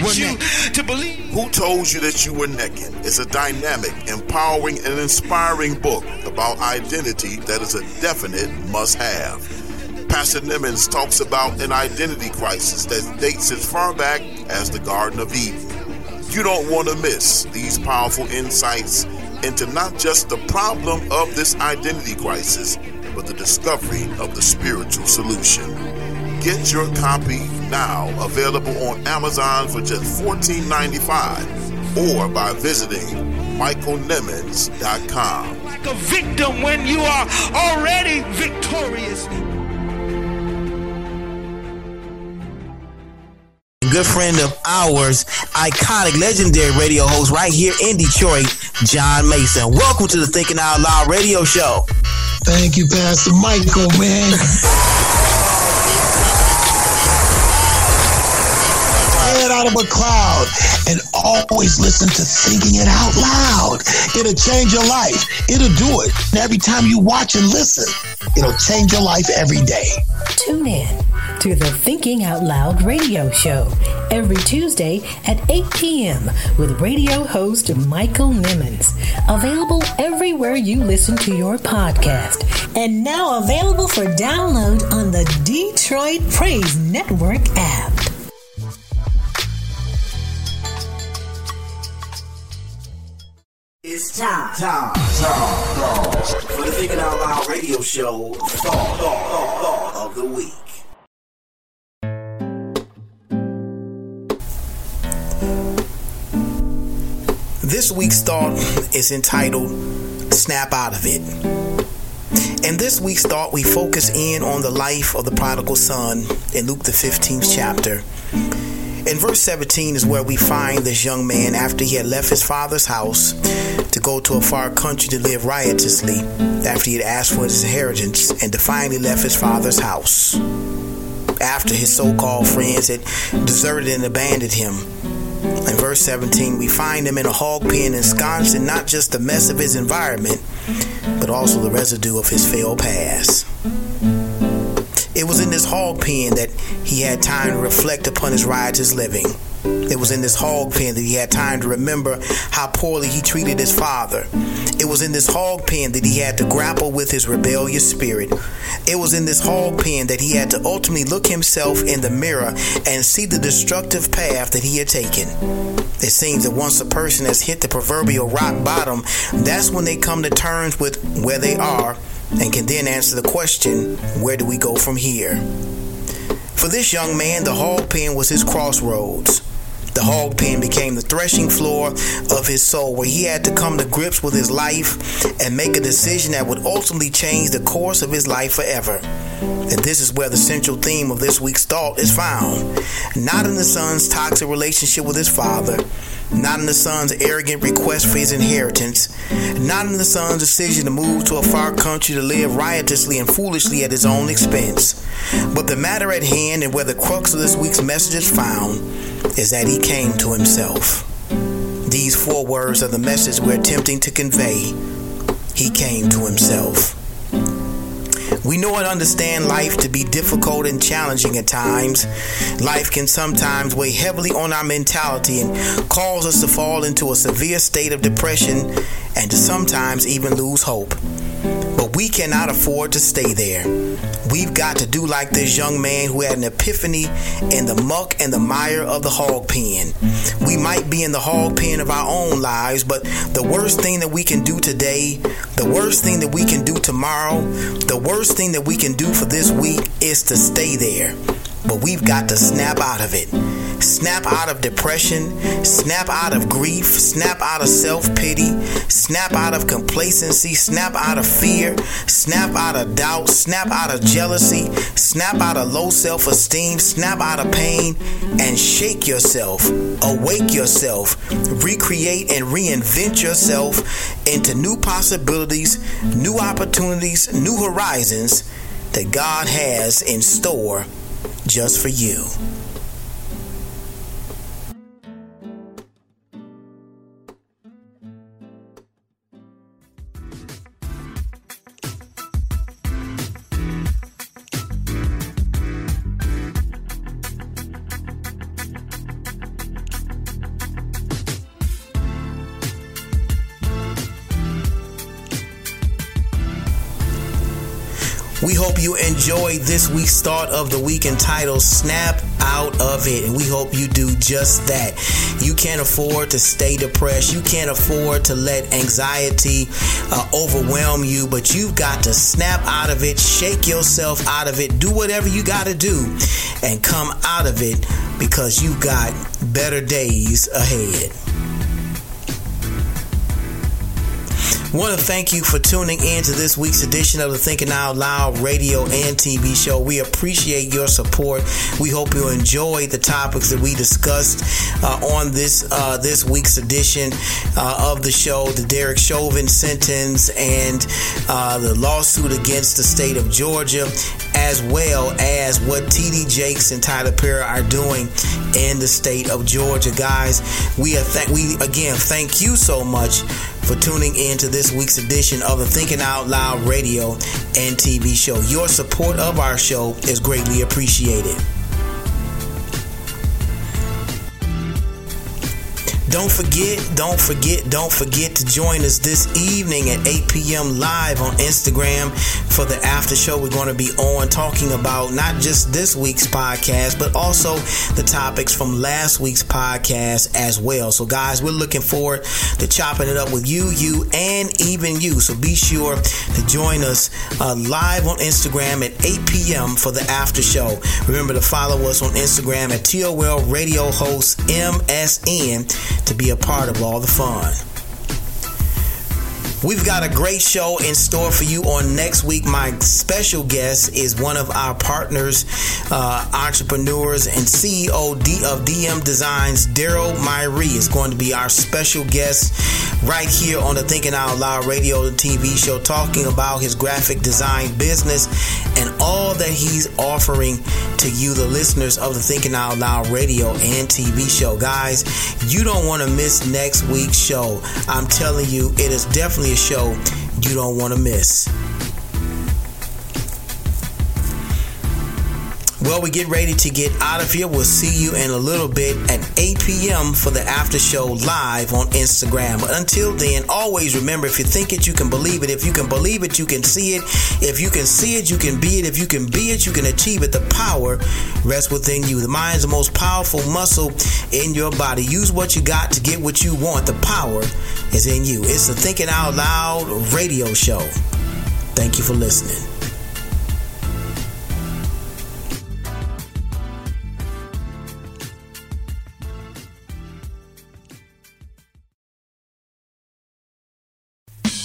You to believe. Who Told You That You Were Naked is a dynamic, empowering, and inspiring book about identity that is a definite must-have. Pastor Nimmons talks about an identity crisis that dates as far back as the Garden of Eden. You don't want to miss these powerful insights into not just the problem of this identity crisis, but the discovery of the spiritual solution. Get your copy now, available on Amazon for just fourteen dollars and ninety-five cents or by visiting michael nimmons dot com. Like a victim when you are already victorious. Good friend of ours, iconic, legendary radio host right here in Detroit, John Mason. Welcome to the Thinking Out Loud radio show. Thank you, Pastor Michael, man. head out of a cloud and always listen to Thinking It Out Loud. It'll change your life. It'll do it. And every time you watch and listen, it'll change your life every day. Tune in to the Thinking Out Loud radio show every Tuesday at eight p.m. with radio host Michael Nimmons. Available everywhere you listen to your podcast. And now available for download on the Detroit Praise Network app. It's time. Time. Time. Time. For the Thinking Out Loud radio show, Thought, Thought, Thought of the Week. This week's thought is entitled Snap Out of It. In this week's thought, we focus in on the life of the prodigal son in Luke the fifteenth chapter. In verse seventeen is where we find this young man after he had left his father's house to go to a far country to live riotously after he had asked for his inheritance and defiantly left his father's house after his so-called friends had deserted and abandoned him. In verse seventeen, we find him in a hog pen ensconced in not just the mess of his environment, but also the residue of his failed past. It was in this hog pen that he had time to reflect upon his riotous living. It was in this hog pen that he had time to remember how poorly he treated his father. It was in this hog pen that he had to grapple with his rebellious spirit. It was in this hog pen that he had to ultimately look himself in the mirror and see the destructive path that he had taken. It seems that once a person has hit the proverbial rock bottom, that's when they come to terms with where they are and can then answer the question, where do we go from here? For this young man, the hog pen was his crossroads. The hog pen became the threshing floor of his soul, where he had to come to grips with his life and make a decision that would ultimately change the course of his life forever. And this is where the central theme of this week's thought is found. Not in the son's toxic relationship with his father, not in the son's arrogant request for his inheritance, not in the son's decision to move to a far country to live riotously and foolishly at his own expense. But the matter at hand, and where the crux of this week's message is found, is that he came to himself. These four words are the message we're attempting to convey. He came to himself. We know and understand life to be difficult and challenging at times. Life can sometimes weigh heavily on our mentality and cause us to fall into a severe state of depression and to sometimes even lose hope. But we cannot afford to stay there. We've got to do like this young man who had an epiphany in the muck and the mire of the hog pen. We might be in the hog pen of our own lives, but the worst thing that we can do today, the worst thing that we can do tomorrow, the worst thing that we can do for this week is to stay there. But we've got to snap out of it. Snap out of depression, snap out of grief, snap out of self-pity, snap out of complacency, snap out of fear, snap out of doubt, snap out of jealousy, snap out of low self-esteem, snap out of pain, and shake yourself, awake yourself, recreate and reinvent yourself into new possibilities, new opportunities, new horizons that God has in store just for you. We hope you enjoyed this week's Thought of the Week entitled Snap Out of It. And we hope you do just that. You can't afford to stay depressed. You can't afford to let anxiety uh, overwhelm you. But you've got to snap out of it, shake yourself out of it, do whatever you got to do, and come out of it because you've got better days ahead. Want to thank you for tuning in to this week's edition of the Thinking Out Loud radio and T V show. We appreciate your support. We hope you enjoyed the topics that we discussed uh, on this uh, this week's edition uh, of the show, the Derek Chauvin sentence and uh, the lawsuit against the state of Georgia, as well as what T D Jakes and Tyler Perry are doing in the state of Georgia. Guys, we are th- we again thank you so much for tuning in to this week's edition of the Thinking Out Loud radio and T V show. Your support of our show is greatly appreciated. Don't forget, don't forget, don't forget to join us this evening at eight p.m. live on Instagram for the after show. We're going to be on talking about not just this week's podcast, but also the topics from last week's podcast as well. So, guys, we're looking forward to chopping it up with you, you, and even you. So be sure to join us uh, live on Instagram at eight p.m. for the after show. Remember to follow us on Instagram at T O L Radio Host M S N. To be a part of all the fun. We've got a great show in store for you on next week. My special guest is one of our partners, uh, entrepreneurs, and C E O of D M Designs, Daryl Myree, is going to be our special guest right here on the Thinking Out Loud radio and T V show, talking about his graphic design business and all that he's offering to you, the listeners of the Thinking Out Loud radio and T V show. Guys, you don't want to miss next week's show. I'm telling you, it is definitely a show you don't want to miss. Well, we get ready to get out of here. We'll see you in a little bit at eight p.m. for the after show live on Instagram. But until then, always remember, if you think it, you can believe it. If you can believe it, you can see it. If you can see it, you can be it. If you can be it, you can achieve it. The power rests within you. The mind is the most powerful muscle in your body. Use what you got to get what you want. The power is in you. It's the Thinking Out Loud radio show. Thank you for listening.